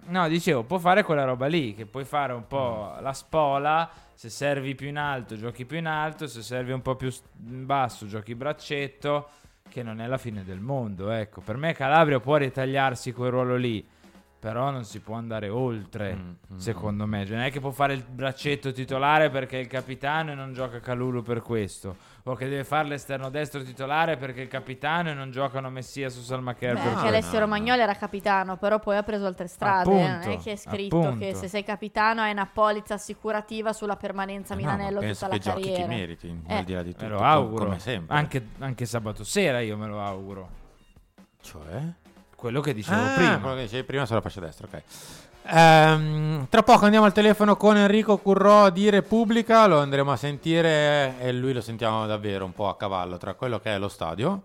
No, dicevo, può fare quella roba lì, che puoi fare un po' la spola. Se servi più in alto, giochi più in alto. Se servi un po' più in basso, giochi braccetto. Che non è la fine del mondo, ecco. Per me Calabria può ritagliarsi quel ruolo lì, però non si può andare oltre, secondo me. Non è che può fare il braccetto titolare perché è il capitano e non gioca Kalulu per questo, o che deve fare l'esterno destro titolare perché è il capitano e non giocano Messias o Salmacher. Perché Alessio Romagnoli era capitano, però poi ha preso altre strade. Appunto, non è che è scritto che se sei capitano hai una polizza assicurativa sulla permanenza a Milanello tutta la carriera. Penso che giochi chi meriti, al di là di tutto. Me lo auguro, come sempre. Anche sabato sera io me lo auguro. Cioè? Quello che dicevo prima. Quello che dicevi prima sulla fascia destra, ok. Tra poco andiamo al telefono con Enrico Currò di Repubblica, lo andremo a sentire e lui lo sentiamo davvero un po' a cavallo tra quello che è lo stadio.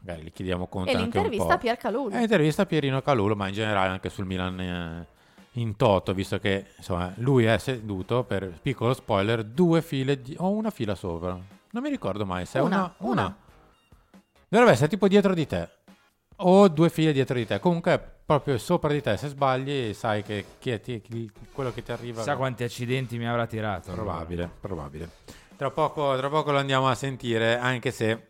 Magari gli chiediamo conto anche un po'. E l'intervista a Pierre Kalulu. L'intervista a Pierino Kalulu, ma in generale anche sul Milan in toto, visto che insomma lui è seduto, per piccolo spoiler, due file o una fila sopra. Non mi ricordo mai se è una. Dovrebbe essere tipo dietro di te. O due file dietro di te, comunque proprio sopra di te, se sbagli sai che quello che ti arriva. Sa quanti accidenti mi avrà tirato. Probabile. Tra poco lo andiamo a sentire, anche se,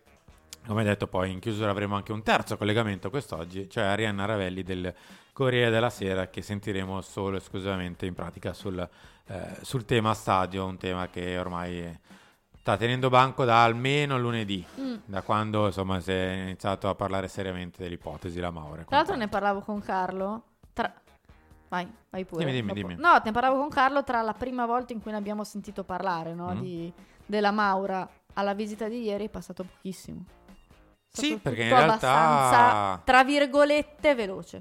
come detto, poi in chiusura avremo anche un terzo collegamento quest'oggi, cioè Arianna Ravelli del Corriere della Sera, che sentiremo solo esclusivamente in pratica sul tema stadio, un tema che ormai... sta tenendo banco da almeno lunedì, da quando insomma si è iniziato a parlare seriamente dell'ipotesi La Maure. Tra l'altro ne parlavo con Carlo vai pure. Dimmi. No, ne parlavo con Carlo tra la prima volta in cui ne abbiamo sentito parlare, no, della Maura alla visita di ieri, è passato pochissimo. È stato perché in realtà abbastanza, tra virgolette, veloce.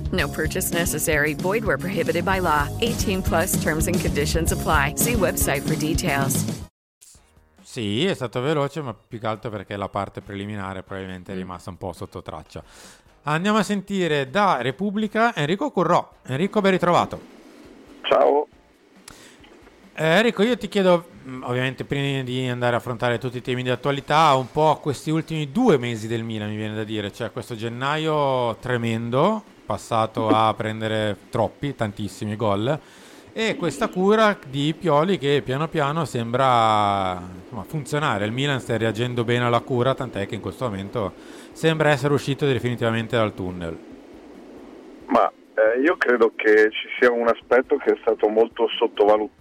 No purchase necessary. Void where prohibited by law. 18+ terms and conditions apply. See website for details. Sì, è stato veloce, ma più che altro perché la parte preliminare probabilmente è rimasta un po' sotto traccia. Andiamo a sentire da Repubblica Enrico Currò. Enrico, ben ritrovato. Ciao. Enrico, io ti chiedo, ovviamente prima di andare a affrontare tutti i temi di attualità, un po' questi ultimi 2 mesi del Milan, mi viene da dire, cioè questo gennaio tremendo, passato a prendere tantissimi gol, e questa cura di Pioli che piano piano sembra, insomma, funzionare. Il Milan sta reagendo bene alla cura, tant'è che in questo momento sembra essere uscito definitivamente dal tunnel. Ma io credo che ci sia un aspetto che è stato molto sottovalutato,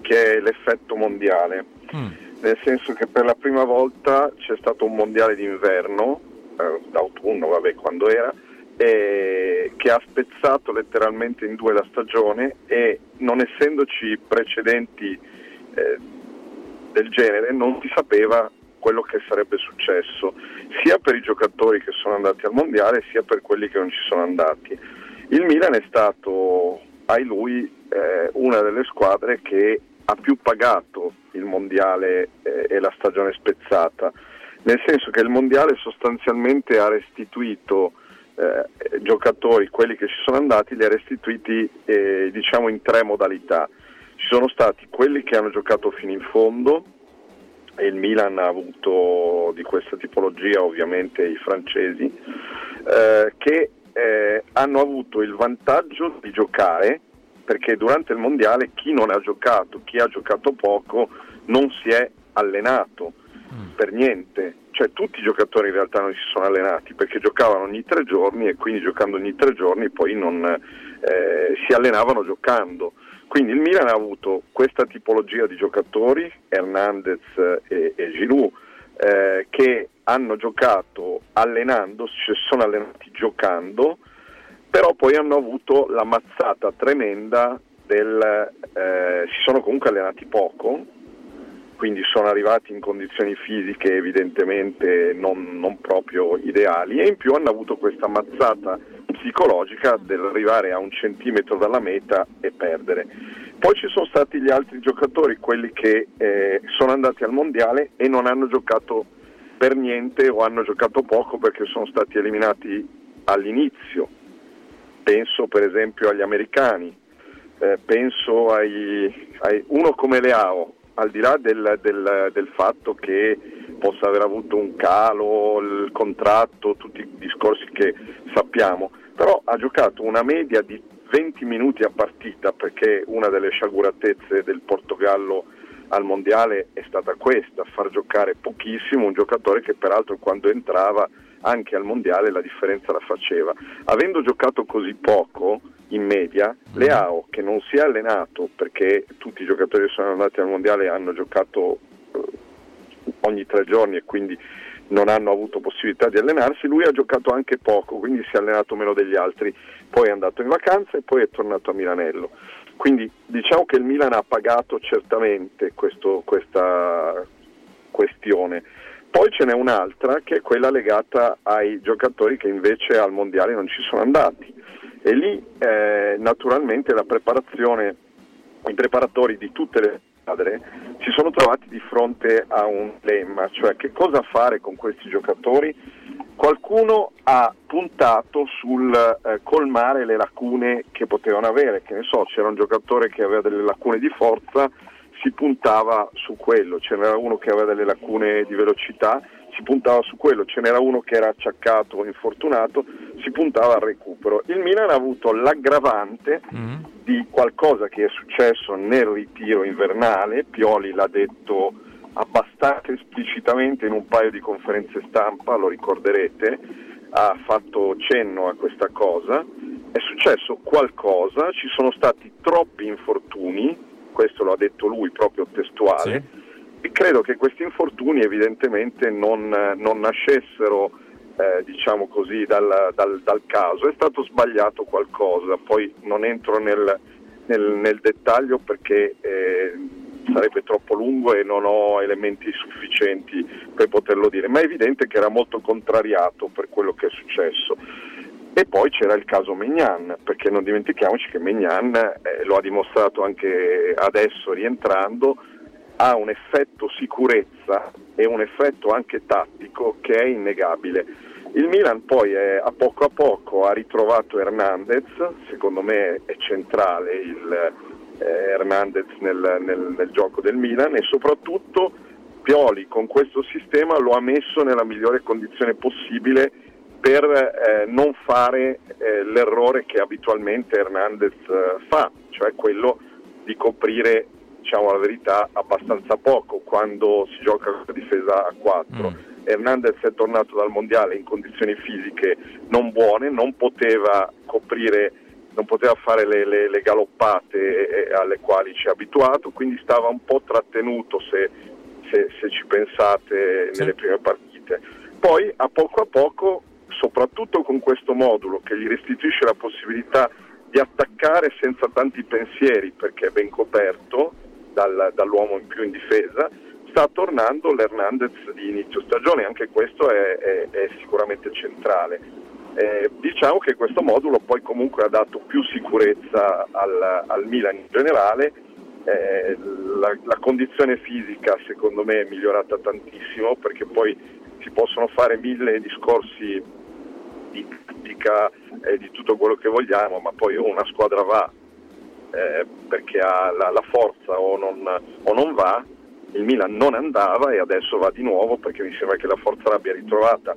che è l'effetto mondiale, nel senso che per la prima volta c'è stato un mondiale d'inverno, d'autunno, quando era, che ha spezzato letteralmente in 2 la stagione, e non essendoci precedenti del genere non si sapeva quello che sarebbe successo, sia per i giocatori che sono andati al mondiale sia per quelli che non ci sono andati. Il Milan è stato, una delle squadre che ha più pagato il mondiale e la stagione spezzata, nel senso che il mondiale sostanzialmente ha restituito giocatori, quelli che ci sono andati li ha restituiti in 3 modalità. Ci sono stati quelli che hanno giocato fino in fondo, e il Milan ha avuto di questa tipologia ovviamente i francesi, che hanno avuto il vantaggio di giocare, perché durante il mondiale chi non ha giocato, chi ha giocato poco, non si è allenato per niente, cioè tutti i giocatori in realtà non si sono allenati perché giocavano ogni 3 giorni, e quindi giocando ogni 3 giorni poi non si allenavano giocando. Quindi il Milan ha avuto questa tipologia di giocatori, Hernandez e Giroud, che hanno giocato allenandosi, cioè sono allenati giocando, però poi hanno avuto la mazzata tremenda si sono comunque allenati poco, quindi sono arrivati in condizioni fisiche evidentemente non proprio ideali, e in più hanno avuto questa mazzata psicologica dell'arrivare a 1 centimetro dalla meta e perdere. Poi ci sono stati gli altri giocatori, quelli che sono andati al mondiale e non hanno giocato per niente o hanno giocato poco perché sono stati eliminati all'inizio. Penso per esempio agli americani, penso ai uno come Leao. Al di là del fatto che possa aver avuto un calo, il contratto, tutti i discorsi che sappiamo, però ha giocato una media di 20 minuti a partita, perché una delle sciaguratezze del Portogallo al mondiale è stata questa, far giocare pochissimo un giocatore che peraltro quando entrava anche al mondiale la differenza la faceva. Avendo giocato così poco in media, Leao, che non si è allenato perché tutti i giocatori che sono andati al mondiale hanno giocato ogni 3 giorni e quindi non hanno avuto possibilità di allenarsi, lui ha giocato anche poco, quindi si è allenato meno degli altri, poi è andato in vacanza e poi è tornato a Milanello. Quindi diciamo che il Milan ha pagato certamente questa questione. Poi ce n'è un'altra che è quella legata ai giocatori che invece al mondiale non ci sono andati, e lì naturalmente la preparazione, i preparatori di tutte le squadre si sono trovati di fronte a un dilemma, cioè che cosa fare con questi giocatori. Qualcuno ha puntato sul colmare le lacune che potevano avere, che ne so, c'era un giocatore che aveva delle lacune di forza, si puntava su quello, ce n'era uno che aveva delle lacune di velocità, si puntava su quello, ce n'era uno che era acciaccato o infortunato, si puntava al recupero. Il Milan ha avuto l'aggravante di qualcosa che è successo nel ritiro invernale, Pioli l'ha detto abbastanza esplicitamente in un paio di conferenze stampa, lo ricorderete, ha fatto cenno a questa cosa, è successo qualcosa, ci sono stati troppi infortuni, questo lo ha detto lui proprio testuale, sì. E credo che questi infortuni evidentemente non nascessero diciamo così dal caso, è stato sbagliato qualcosa, poi non entro nel dettaglio perché sarebbe troppo lungo e non ho elementi sufficienti per poterlo dire, ma è evidente che era molto contrariato per quello che è successo. E poi c'era il caso Maignan, perché non dimentichiamoci che Maignan lo ha dimostrato anche adesso rientrando, ha un effetto sicurezza e un effetto anche tattico che è innegabile. Il Milan poi a poco ha ritrovato Hernandez, secondo me è centrale il Hernandez nel gioco del Milan, e soprattutto Pioli con questo sistema lo ha messo nella migliore condizione possibile per non fare l'errore che abitualmente Hernandez fa, cioè quello di coprire, diciamo la verità, abbastanza poco quando si gioca con la difesa a 4. Hernandez è tornato dal mondiale in condizioni fisiche non buone, non poteva coprire, non poteva fare le galoppate alle quali ci è abituato, quindi stava un po' trattenuto se ci pensate nelle prime partite. Poi a poco, soprattutto con questo modulo che gli restituisce la possibilità di attaccare senza tanti pensieri perché è ben coperto dall'uomo in più in difesa, sta tornando l'Hernandez di inizio stagione, anche questo è sicuramente centrale. Diciamo che questo modulo poi comunque ha dato più sicurezza al Milan in generale, la condizione fisica secondo me è migliorata tantissimo, perché poi si possono fare mille discorsi di critica e di tutto quello che vogliamo, ma poi una squadra va perché ha la forza o non va. Il Milan non andava e adesso va di nuovo perché mi sembra che la forza l'abbia ritrovata.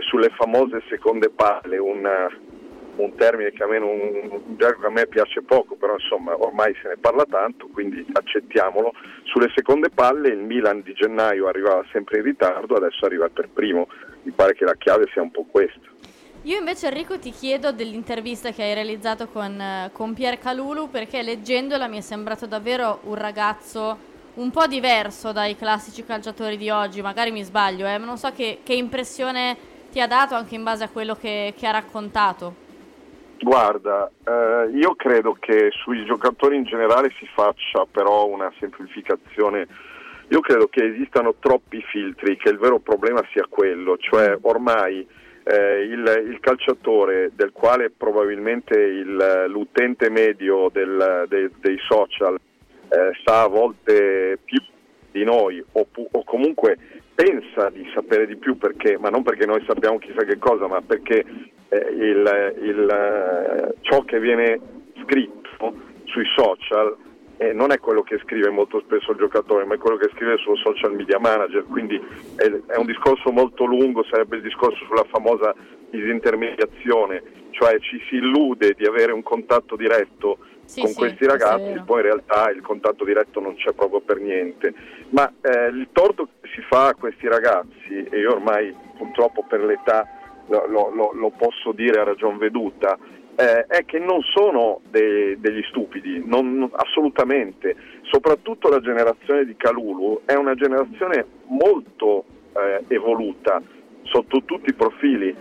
Sulle famose seconde palle, un termine che a me piace poco, però insomma ormai se ne parla tanto, quindi accettiamolo. Sulle seconde palle il Milan di gennaio arrivava sempre in ritardo, adesso arriva per primo, mi pare che la chiave sia un po' questa. Io invece, Enrico, ti chiedo dell'intervista che hai realizzato con Pierre Kalulu, perché leggendola mi è sembrato davvero un ragazzo un po' diverso dai classici calciatori di oggi, magari mi sbaglio, ma non so che impressione ti ha dato anche in base a quello che ha raccontato. Guarda, io credo che sui giocatori in generale si faccia però una semplificazione. Io credo che esistano troppi filtri, che il vero problema sia quello, cioè ormai il calciatore, del quale probabilmente l'utente medio dei social sa a volte più di noi o comunque pensa di sapere di più, perché, ma non perché noi sappiamo chissà che cosa, ma perché ciò che viene scritto sui social non è quello che scrive molto spesso il giocatore, ma è quello che scrive il suo social media manager, quindi è un discorso molto lungo, sarebbe il discorso sulla famosa disintermediazione, cioè ci si illude di avere un contatto diretto questi ragazzi, poi in realtà il contatto diretto non c'è proprio per niente, ma il torto che si fa a questi ragazzi, e io ormai purtroppo per l'età lo posso dire a ragion veduta, è che non sono degli stupidi, non assolutamente, soprattutto la generazione di Kalulu è una generazione molto evoluta sotto tutti i profili.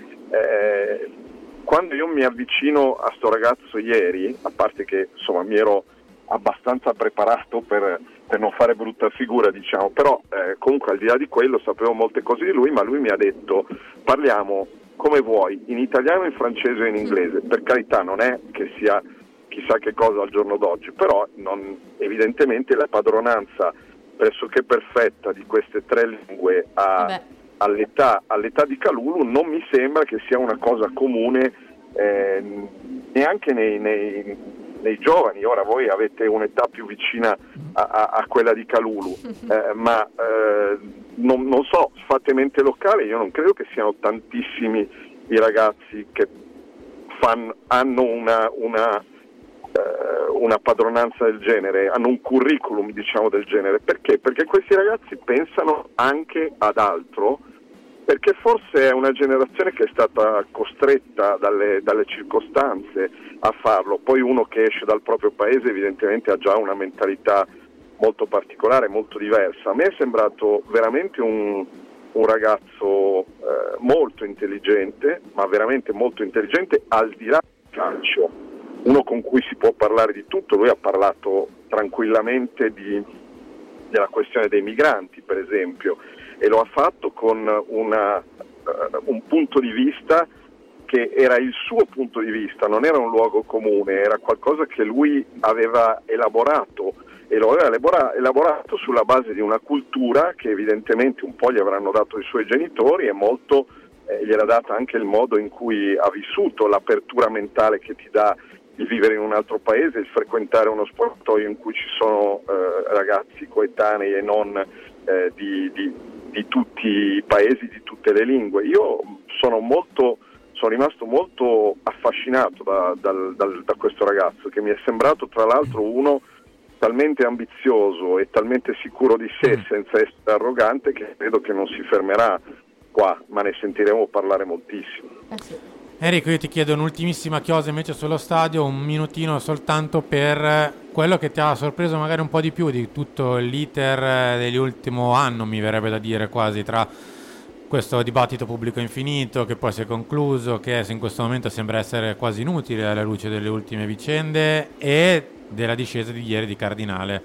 Quando io mi avvicino a sto ragazzo ieri, a parte che insomma mi ero abbastanza preparato per non fare brutta figura, diciamo, però comunque al di là di quello sapevo molte cose di lui, ma lui mi ha detto parliamo come vuoi, in italiano, in francese e in inglese, per carità non è che sia chissà che cosa al giorno d'oggi, però evidentemente la padronanza pressoché perfetta di queste tre lingue all'età di Kalulu non mi sembra che sia una cosa comune neanche nei nei giovani. Ora voi avete un'età più vicina a quella di Kalulu, ma non so, fate mente locale, io non credo che siano tantissimi i ragazzi che hanno una padronanza del genere, hanno un curriculum, diciamo, del genere. Perché? Perché questi ragazzi pensano anche ad altro, perché forse è una generazione che è stata costretta dalle circostanze a farlo. Poi uno che esce dal proprio paese evidentemente ha già una mentalità molto particolare, molto diversa. A me è sembrato veramente un ragazzo molto intelligente, ma veramente molto intelligente al di là del calcio, uno con cui si può parlare di tutto. Lui ha parlato tranquillamente della questione dei migranti, per esempio, e lo ha fatto con un punto di vista che era il suo punto di vista, non era un luogo comune, era qualcosa che lui aveva elaborato, e lo aveva elaborato sulla base di una cultura che evidentemente un po' gli avranno dato i suoi genitori, e molto gli era data anche il modo in cui ha vissuto, l'apertura mentale che ti dà il vivere in un altro paese, il frequentare uno sportoio in cui ci sono ragazzi coetanei e non di tutti i paesi, di tutte le lingue. Io sono rimasto molto affascinato da questo ragazzo, che mi è sembrato tra l'altro uno talmente ambizioso e talmente sicuro di sé, senza essere arrogante, che credo che non si fermerà qua, ma ne sentiremo parlare moltissimo. Enrico, io ti chiedo un'ultimissima chiosa invece sullo stadio, un minutino soltanto per quello che ti ha sorpreso magari un po' di più di tutto l'iter dell'ultimo anno, mi verrebbe da dire, quasi, tra questo dibattito pubblico infinito che poi si è concluso, che in questo momento sembra essere quasi inutile alla luce delle ultime vicende, e della discesa di ieri di Cardinale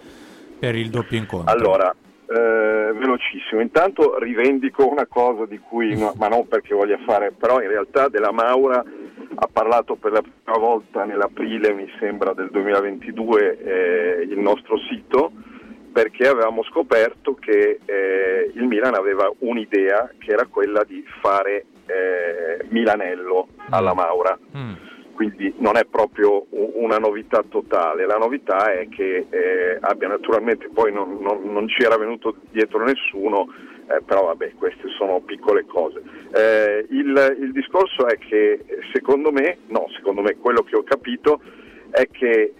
per il doppio incontro. Allora, velocissimo, intanto rivendico una cosa di cui, ma non perché voglia fare, però in realtà Della Maura ha parlato per la prima volta nell'aprile, mi sembra, del 2022, il nostro sito, perché avevamo scoperto che il Milan aveva un'idea che era quella di fare Milanello alla Maura. Quindi non è proprio una novità totale. La novità è che abbia, naturalmente poi non ci era venuto dietro nessuno, però vabbè, queste sono piccole cose. Il discorso è che secondo me quello che ho capito è che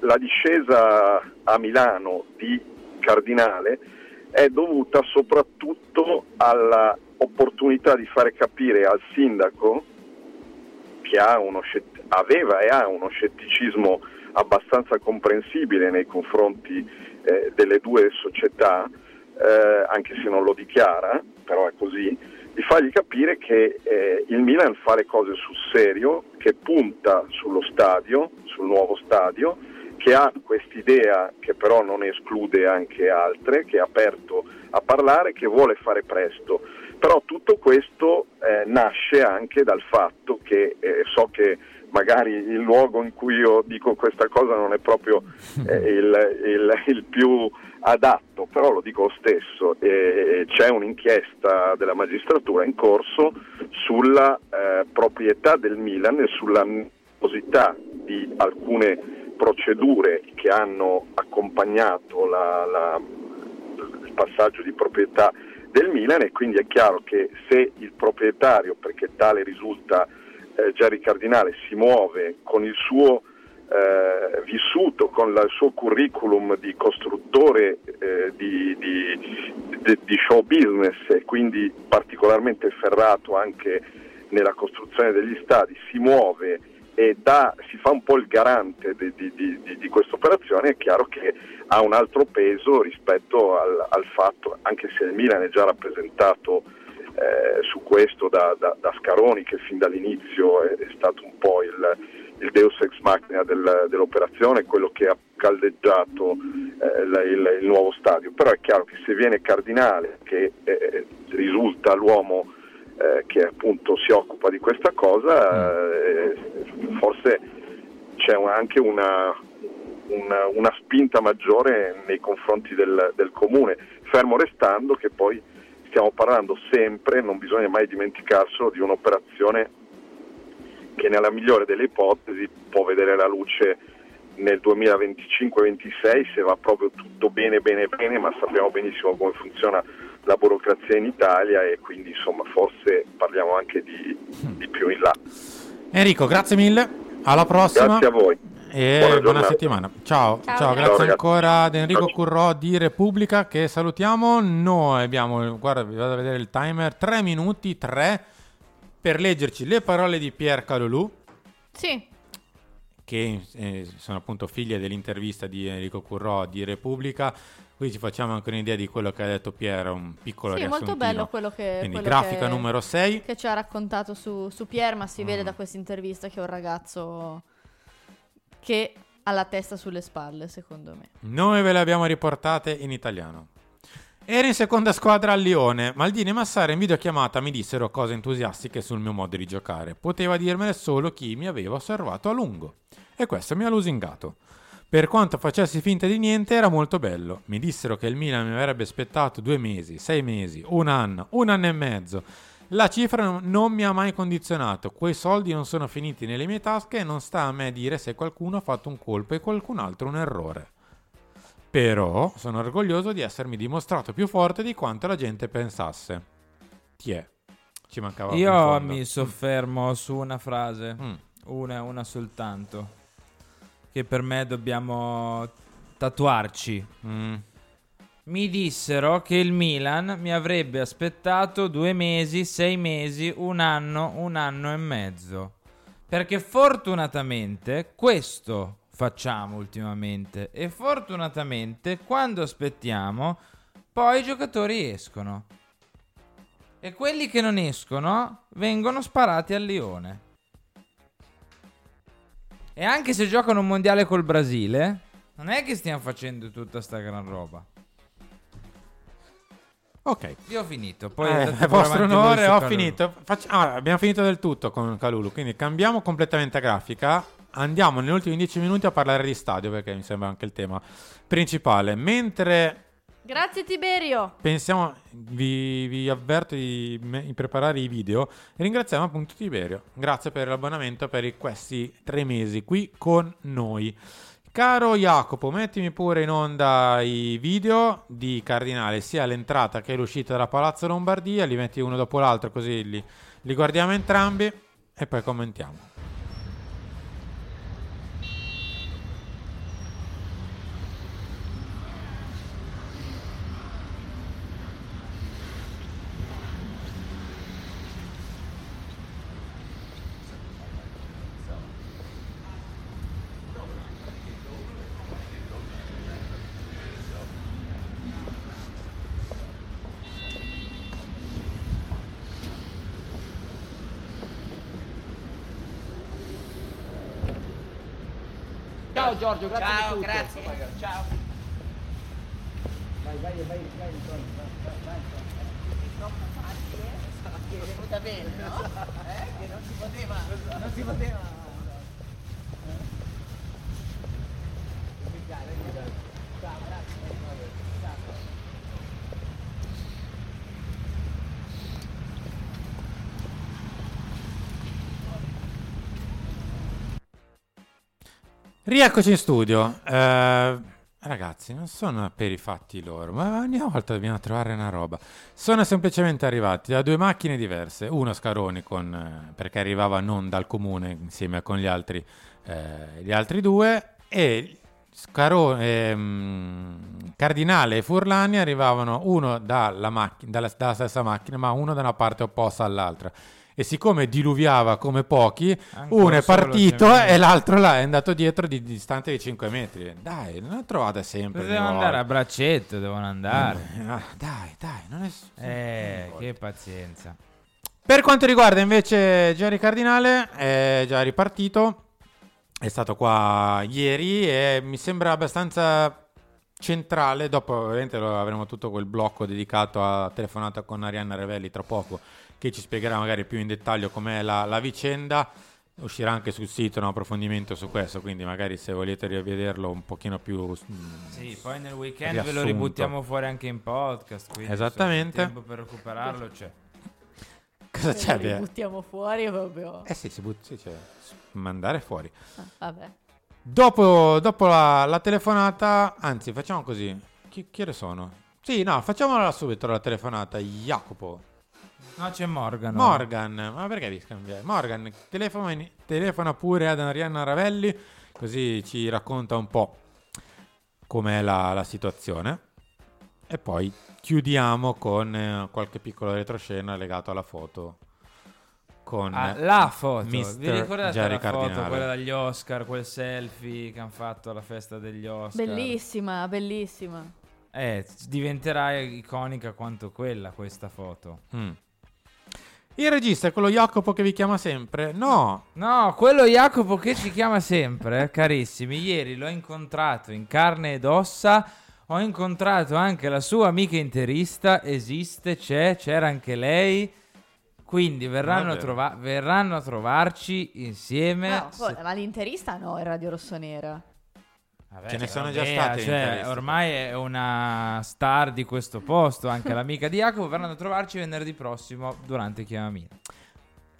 la discesa a Milano di Cardinale è dovuta soprattutto alla opportunità di fare capire al sindaco, che aveva e ha uno scetticismo abbastanza comprensibile nei confronti delle due società, anche se non lo dichiara, però è così, di fargli capire che il Milan fa le cose sul serio, che punta sullo stadio, sul nuovo stadio, che ha quest'idea che però non esclude anche altre, che è aperto a parlare, che vuole fare presto. Però tutto questo nasce anche dal fatto che so che magari il luogo in cui io dico questa cosa non è proprio il più adatto, però lo dico lo stesso, c'è un'inchiesta della magistratura in corso sulla proprietà del Milan e sulla nervosità di alcune procedure che hanno accompagnato il passaggio di proprietà del Milan, e quindi è chiaro che se il proprietario, perché tale risulta Gerry Cardinale, si muove con il suo vissuto, con il suo curriculum di costruttore di show business, e quindi particolarmente ferrato anche nella costruzione degli stadi, si muove e si fa un po' il garante di questa operazione, è chiaro che ha un altro peso rispetto al fatto, anche se il Milan è già rappresentato su questo da Scaroni, che fin dall'inizio è stato un po' il deus ex machina dell'operazione, quello che ha caldeggiato il nuovo stadio. Però è chiaro che se viene Cardinale, che risulta l'uomo che appunto si occupa di questa cosa, forse c'è anche una spinta maggiore nei confronti del comune, fermo restando che poi stiamo parlando sempre, non bisogna mai dimenticarselo, di un'operazione che nella migliore delle ipotesi può vedere la luce nel 2025-26 se va proprio tutto bene, ma sappiamo benissimo come funziona la burocrazia in Italia e quindi insomma forse parliamo anche di più in là. Enrico, grazie mille, alla prossima. Grazie a voi. E buona settimana. Ciao, grazie ragazzi. Ancora ad Enrico Currò di Repubblica, che salutiamo. Noi abbiamo, guarda, vi vado a vedere il timer, 3 minuti per leggerci le parole di Pierre Kalulu. Sì. Che sono appunto figlie dell'intervista di Enrico Currò di Repubblica. Qui ci facciamo anche un'idea di quello che ha detto Pierre, un piccolo riassuntino. Molto bello quello che... Quindi grafica che, numero 6. Che ci ha raccontato su Pierre, ma si vede da questa intervista che è un ragazzo che ha la testa sulle spalle, secondo me. Noi ve le abbiamo riportate in italiano. Ero in seconda squadra al Lione. Maldini e Massara in videochiamata mi dissero cose entusiastiche sul mio modo di giocare. Poteva dirmele solo chi mi aveva osservato a lungo. E questo mi ha lusingato. Per quanto facessi finta di niente, era molto bello. Mi dissero che il Milan mi avrebbe aspettato 2 mesi, 6 mesi, un anno e mezzo. La cifra non mi ha mai condizionato. Quei soldi non sono finiti nelle mie tasche e non sta a me dire se qualcuno ha fatto un colpo e qualcun altro un errore. Però sono orgoglioso di essermi dimostrato più forte di quanto la gente pensasse. Tiè, ci mancava. Io mi soffermo su una frase, una soltanto, che per me dobbiamo tatuarci. Mi dissero che il Milan mi avrebbe aspettato 2 mesi, 6 mesi, un anno e mezzo. Perché fortunatamente questo facciamo ultimamente. E fortunatamente quando aspettiamo poi i giocatori escono. E quelli che non escono vengono sparati al Lione. E anche se giocano un mondiale col Brasile, non è che stiamo facendo tutta sta gran roba. Ok. Io ho finito. Poi vostro onore, ho finito. Abbiamo finito del tutto con Kalulu, quindi cambiamo completamente grafica. Andiamo negli ultimi 10 minuti a parlare di stadio, perché mi sembra anche il tema principale. Mentre... Grazie Tiberio. Pensiamo, vi avverto di preparare i video. Ringraziamo appunto Tiberio. Grazie per l'abbonamento per questi 3 mesi qui con noi. Caro Jacopo, mettimi pure in onda i video di Cardinale, sia l'entrata che l'uscita da Palazzo Lombardia. Li metti uno dopo l'altro così li guardiamo entrambi e poi commentiamo. Giorgio, grazie. Ciao, di tutto. Grazie. Ciao. Vai, Antonio. È venuta bene, no? Che non si poteva. Ciao, grazie. Rieccoci in studio, ragazzi, non sono per i fatti loro, ma ogni volta dobbiamo trovare una roba. Sono semplicemente arrivati da 2 macchine diverse, uno Scaroni perché arrivava non dal comune insieme con gli altri due, e Cardinale e Forlani arrivavano uno dalla stessa macchina, ma uno da una parte opposta all'altra. E siccome diluviava come pochi, ancora uno è partito e l'altro là è andato dietro di distante di 5 metri. Dai, non la trovate sempre. Devono andare a braccetto, devono andare. Dai, non è... che pazienza. Per quanto riguarda invece Gerry Cardinale, è già ripartito. È stato qua ieri e mi sembra abbastanza... centrale, dopo ovviamente avremo tutto quel blocco dedicato a telefonata con Arianna Ravelli tra poco, che ci spiegherà magari più in dettaglio com'è la vicenda. Uscirà anche sul sito un approfondimento su questo, quindi magari se volete rivederlo un pochino più sì, poi nel weekend riassunto. Ve lo ributtiamo fuori anche in podcast, quindi esattamente, tempo per recuperarlo c'è. cosa c'è? Li buttiamo fuori proprio. Eh sì, sì, mandare fuori. Ah, vabbè. Dopo la telefonata, anzi, facciamo così. Chi ne sono? Sì, no, facciamola subito la telefonata, Jacopo. No, c'è Morgan, ma perché vi scambiare? Morgan, telefona pure ad Arianna Ravelli, così ci racconta un po' com'è la situazione. E poi chiudiamo con qualche piccolo retroscena legato alla foto. Con la foto, vi ricordate Gerry la Cardinale? Foto, quella dagli Oscar, quel selfie che hanno fatto alla festa degli Oscar? Bellissima, bellissima. Diventerà iconica quanto questa foto. Il regista è quello Jacopo che vi chiama sempre? No, quello Jacopo che ci chiama sempre, carissimi. Ieri l'ho incontrato in carne ed ossa. Ho incontrato anche la sua amica interista, c'era anche lei. Quindi verranno a trovarci insieme. Ma l'interista no, è Radio Rossonera. Vabbè, ce ne sono già state. Ormai è una star di questo posto, anche l'amica di Jacopo. Verranno a trovarci venerdì prossimo durante Chiamamina.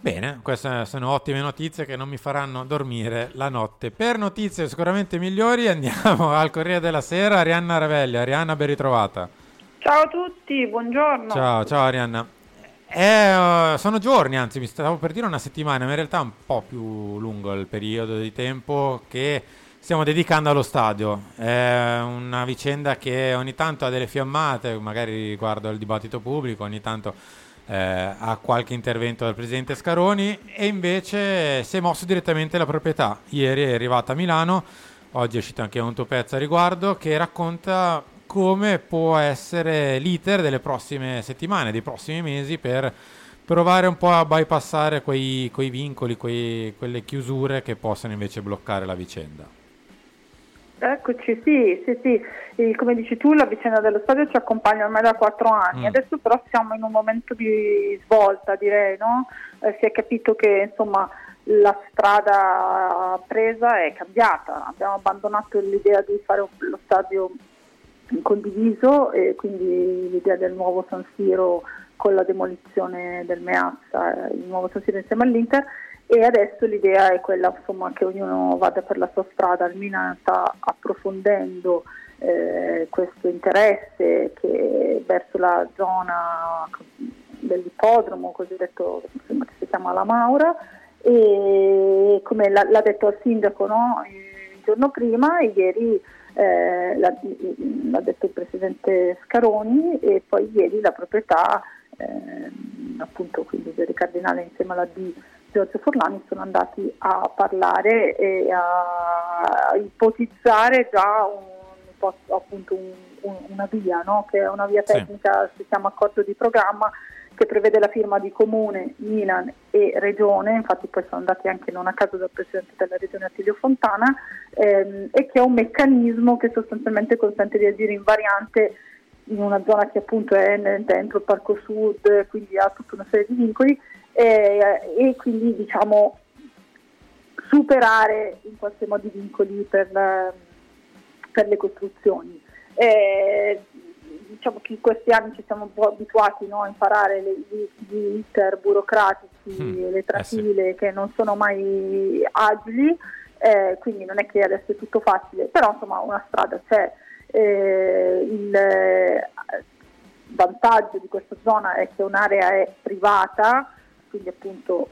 Bene, queste sono ottime notizie che non mi faranno dormire la notte. Per notizie sicuramente migliori andiamo al Corriere della Sera. Arianna Ravelli, Arianna, ben ritrovata. Ciao a tutti, buongiorno. Ciao Arianna. Sono giorni, anzi mi stavo per dire una settimana, ma in realtà è un po' più lungo il periodo di tempo che stiamo dedicando allo stadio. È una vicenda che ogni tanto ha delle fiammate, magari riguardo al dibattito pubblico, ogni tanto ha qualche intervento del presidente Scaroni, e invece si è mosso direttamente la proprietà. Ieri è arrivata a Milano, oggi è uscito anche un tuo pezzo a riguardo che racconta come può essere l'iter delle prossime settimane, dei prossimi mesi, per provare un po' a bypassare quei vincoli, quelle chiusure che possono invece bloccare la vicenda. Eccoci, sì. E come dici tu, la vicenda dello stadio ci accompagna ormai da 4 anni, adesso però siamo in un momento di svolta, direi, no? Si è capito che insomma la strada presa è cambiata, abbiamo abbandonato l'idea di fare lo stadio condiviso, e quindi l'idea del nuovo San Siro con la demolizione del Meazza, il nuovo San Siro insieme all'Inter, e adesso l'idea è quella insomma che ognuno vada per la sua strada. Il Milan sta approfondendo questo interesse che verso la zona dell'ippodromo cosiddetto, insomma, che si chiama La Maura, e come l'ha detto il sindaco, no? Il giorno prima, ieri l'ha detto il presidente Scaroni, e poi ieri la proprietà, appunto, quindi Gerry Cardinale insieme alla D Giorgio Forlani sono andati a parlare e a ipotizzare già una via, no? Che è una via tecnica, sì. Si chiama accordo di programma, che prevede la firma di Comune, Milan e Regione, infatti poi sono andati anche non a caso dal Presidente della Regione Attilio Fontana, e che è un meccanismo che sostanzialmente consente di agire in variante in una zona che appunto è dentro il Parco Sud, quindi ha tutta una serie di vincoli, e quindi diciamo superare in qualche modo i vincoli per le costruzioni. Diciamo che in questi anni ci siamo un po' abituati, no, a imparare gli iter burocratici, le trafile che non sono mai agili, quindi non è che adesso è tutto facile, però insomma una strada c'è. Il vantaggio di questa zona è che un'area è privata, quindi appunto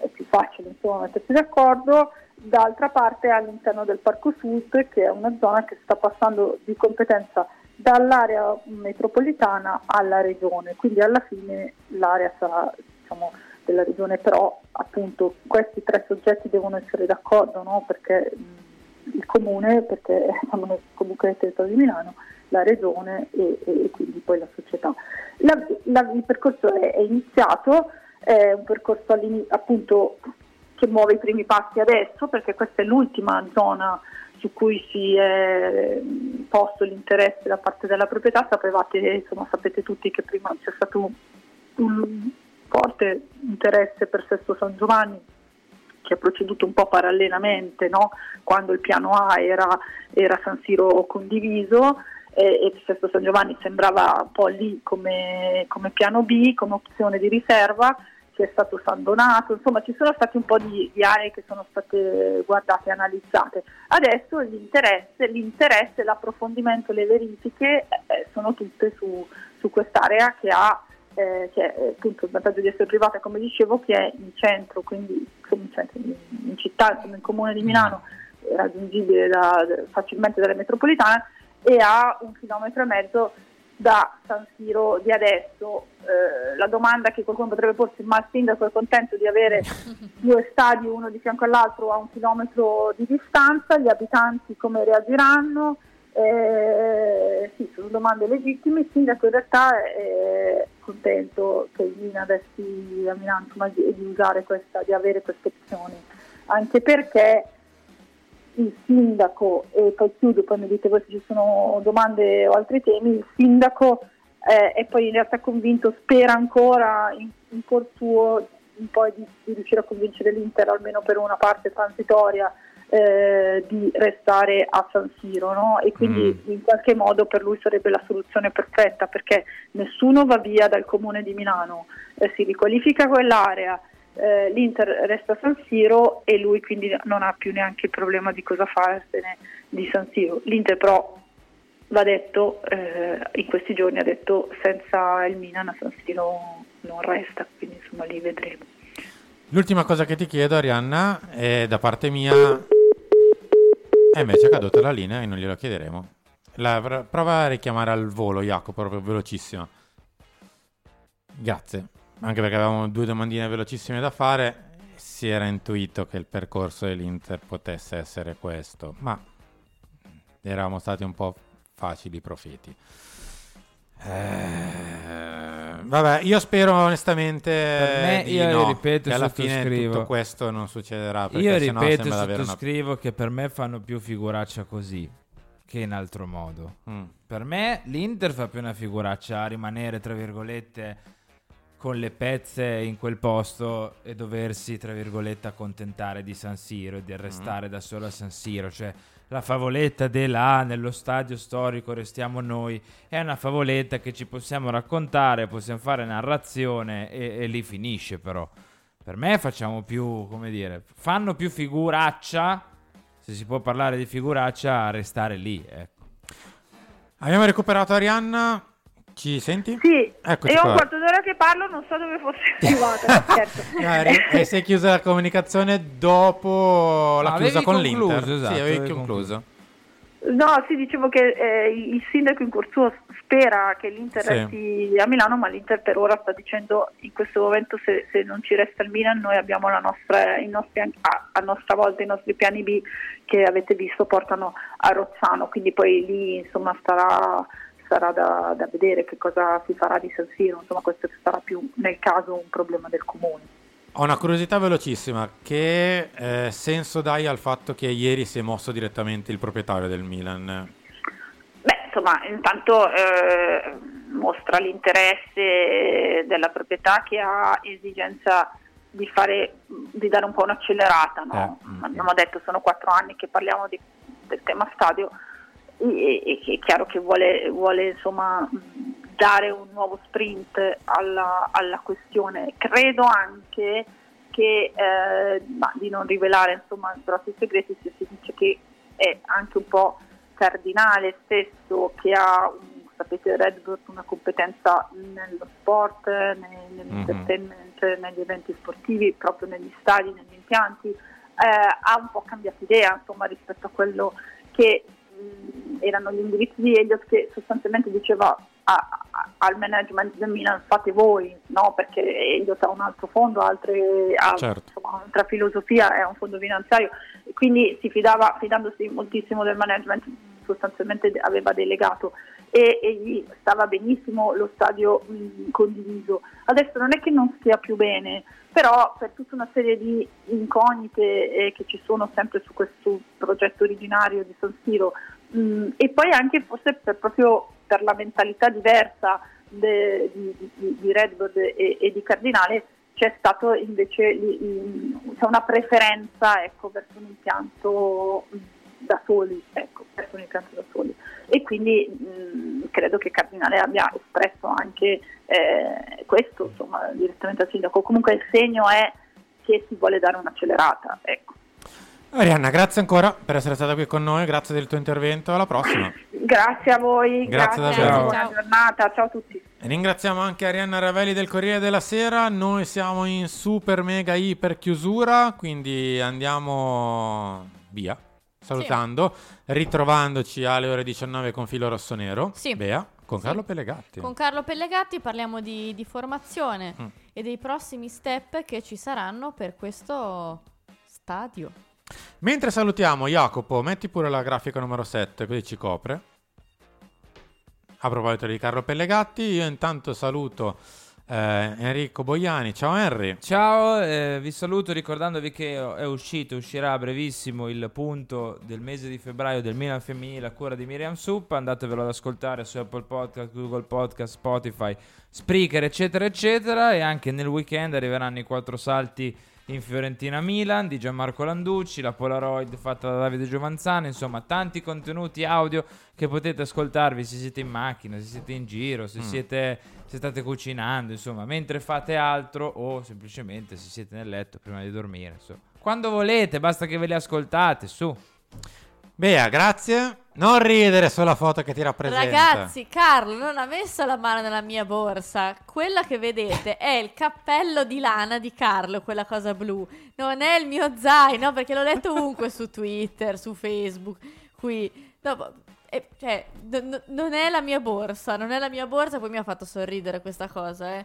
è più facile insomma mettersi d'accordo. D'altra parte all'interno del Parco Sud, che è una zona che sta passando di competenza dall'area metropolitana alla regione, quindi alla fine l'area sarà, diciamo, della regione, però appunto questi 3 soggetti devono essere d'accordo, no? Perché il comune, perché siamo comunque nel territorio di Milano, la regione e quindi poi la società. Il percorso è iniziato, è un percorso appunto che muove i primi passi adesso, perché questa è l'ultima zona su cui si è posto l'interesse da parte della proprietà. Sapete tutti che prima c'è stato un forte interesse per Sesto San Giovanni, che ha proceduto un po' parallelamente, no? Quando il piano A era San Siro condiviso, e il Sesto San Giovanni sembrava un po' lì come piano B, come opzione di riserva. C'è stato San Donato, insomma ci sono stati un po' di aree che sono state guardate e analizzate. Adesso l'interesse, l'approfondimento, le verifiche sono tutte su quest'area che ha che è appunto il vantaggio di essere privata, come dicevo, che è in centro, quindi in città, come in comune di Milano, raggiungibile facilmente dalla metropolitana, e ha 1,5 chilometri da San Siro di adesso. La domanda che qualcuno potrebbe porsi: ma il sindaco è contento di avere due stadi, uno di fianco all'altro a 1 chilometro di distanza? Gli abitanti come reagiranno? Sì, sono domande legittime. Il sindaco in realtà è contento che Lina avessi a Milano, ma di avere queste opzioni, anche perché il sindaco, e poi chiudo, poi mi dite voi se ci sono domande o altri temi, il sindaco è poi in realtà convinto, spera ancora in cuor suo poi di riuscire a convincere l'Inter, almeno per una parte transitoria, di restare a San Siro, no? E quindi in qualche modo per lui sarebbe la soluzione perfetta, perché nessuno va via dal comune di Milano, si riqualifica quell'area, l'Inter resta a San Siro e lui quindi non ha più neanche il problema di cosa farsene di San Siro. L'Inter però, va detto, in questi giorni ha detto: senza il Milan a San Siro non resta, quindi insomma lì vedremo. L'ultima cosa che ti chiedo, Arianna, è da parte mia. E invece è caduta la linea e non glielo chiederemo. Prova a richiamare al volo, Jacopo, proprio velocissimo. Grazie. Anche perché avevamo due domandine velocissime da fare. Si era intuito che il percorso dell'Inter potesse essere questo, ma eravamo stati un po' facili profeti. Vabbè, io spero onestamente che alla fine tutto questo non succederà, perché io ripeto e sottoscrivo che per me fanno più figuraccia così che in altro modo. Per me l'Inter fa più una figuraccia a rimanere, tra virgolette, con le pezze in quel posto e doversi, tra virgolette, accontentare di San Siro e di restare da solo a San Siro. Cioè la favoletta della nello stadio storico restiamo noi è una favoletta che ci possiamo raccontare, possiamo fare narrazione e lì finisce. Però per me facciamo più, come dire, fanno più figuraccia, se si può parlare di figuraccia, a restare lì, ecco. Abbiamo recuperato Arianna. Ci senti? Sì, eccoci, è un quarto d'ora che parlo, non so dove fosse arrivata. Certo. E si è chiusa la comunicazione dopo la chiusa con l'Inter. Esatto, sì, avevi concluso. No, sì, dicevo che il sindaco in corso spera che l'Inter resti a Milano, ma l'Inter per ora sta dicendo: in questo momento se non ci resta il Milan, noi abbiamo a nostra volta i nostri piani B, che avete visto portano a Rozzano, quindi poi lì insomma sarà da vedere che cosa si farà di San Siro. Insomma, questo sarà più, nel caso, un problema del comune. Ho una curiosità velocissima: che senso dai al fatto che ieri si è mosso direttamente il proprietario del Milan? Beh, insomma, intanto mostra l'interesse della proprietà, che ha esigenza di dare un po' un'accelerata, no? Abbiamo detto, sono 4 anni che parliamo del tema stadio, e è chiaro che vuole insomma dare un nuovo sprint alla questione. Credo anche che di non rivelare insomma grossi segreti se si dice che è anche un po' Cardinale stesso, che ha, sapete, Redbird, una competenza nello sport, nell'entertainment, negli eventi sportivi, proprio negli stadi, negli impianti, ha un po' cambiato idea insomma rispetto a quello che erano gli indirizzi di Elliott, che sostanzialmente diceva al management del Milan: fate voi, no? Perché Elliott ha un altro fondo, insomma, un'altra filosofia, è un fondo finanziario, quindi si fidandosi moltissimo del management, sostanzialmente aveva delegato, e gli stava benissimo lo stadio condiviso. Adesso non è che non stia più bene, però per tutta una serie di incognite che ci sono sempre su questo progetto originario di San Siro, e poi anche forse per la mentalità diversa di Redbird e di Cardinale, c'è stato invece c'è una preferenza, ecco, verso un impianto da soli, e quindi credo che Cardinale abbia espresso anche questo, insomma, direttamente al sindaco. Comunque il segno è che si vuole dare un'accelerata, ecco. Arianna, grazie ancora per essere stata qui con noi, grazie del tuo intervento, alla prossima. Grazie a voi, grazie davvero, buona giornata, ciao a tutti. Ringraziamo anche Arianna Ravelli del Corriere della Sera. Noi siamo in super mega iper chiusura, quindi andiamo via salutando, ritrovandoci alle ore 19 con Filo Rossonero, Bea, con Carlo Pellegatti. Con Carlo Pellegatti parliamo di formazione e dei prossimi step che ci saranno per questo stadio. Mentre salutiamo Jacopo, metti pure la grafica numero 7 così ci copre. A proposito di Carlo Pellegatti, io intanto saluto Enrico Boiani. Ciao Henry. Ciao, vi saluto ricordandovi che uscirà a brevissimo il punto del mese di febbraio del Milan femminile a cura di Miriam Sup. Andatevelo ad ascoltare su Apple Podcast, Google Podcast, Spotify, Spreaker eccetera eccetera. E anche nel weekend arriveranno i 4 salti in Fiorentina-Milan di Gianmarco Landucci, la Polaroid fatta da Davide Giovanzano, insomma tanti contenuti audio che potete ascoltarvi se siete in macchina, se siete in giro, se state cucinando, insomma mentre fate altro o semplicemente se siete nel letto prima di dormire, insomma. Quando volete, basta che ve li ascoltate, su. Bea, grazie. Non ridere sulla foto che ti rappresenta. Ragazzi, Carlo non ha messo la mano nella mia borsa. Quella che vedete è il cappello di lana di Carlo, quella cosa blu. Non è il mio zaino, perché l'ho letto ovunque su Twitter, su Facebook, qui. No, cioè, non è la mia borsa, poi mi ha fatto sorridere questa cosa,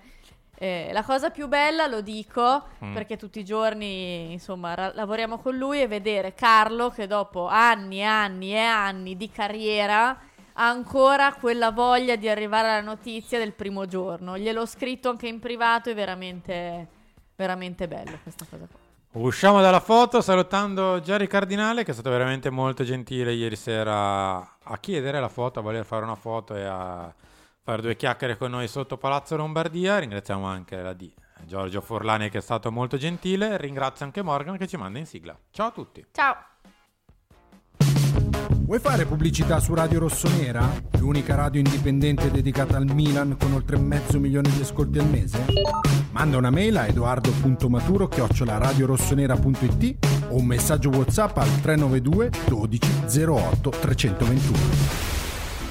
la cosa più bella, lo dico perché tutti i giorni insomma lavoriamo con lui, e vedere Carlo che dopo anni e anni e anni di carriera ha ancora quella voglia di arrivare alla notizia del primo giorno. Gliel'ho scritto anche in privato, è veramente veramente bello questa cosa qua. Usciamo dalla foto salutando Gerry Cardinale, che è stato veramente molto gentile ieri sera a chiedere la foto, a voler fare una foto e a fare 2 chiacchiere con noi sotto Palazzo Lombardia. Ringraziamo anche la D Giorgio Forlani, che è stato molto gentile. Ringrazio anche Morgan che ci manda in sigla. Ciao a tutti. Ciao. Vuoi fare pubblicità su Radio Rossonera? L'unica radio indipendente dedicata al Milan con oltre 500.000 di ascolti al mese? Manda una mail a eduardo.maturo@radiorossonera.it o un messaggio WhatsApp al 392 12 08 321.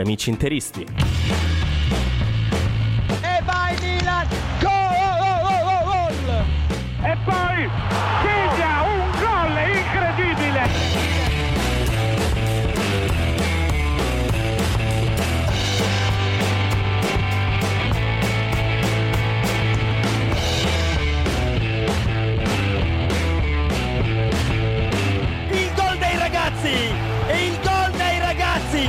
amici interisti. E vai Milan! Gol! E poi piglia un gol incredibile! Il gol dei ragazzi! E il gol dei ragazzi!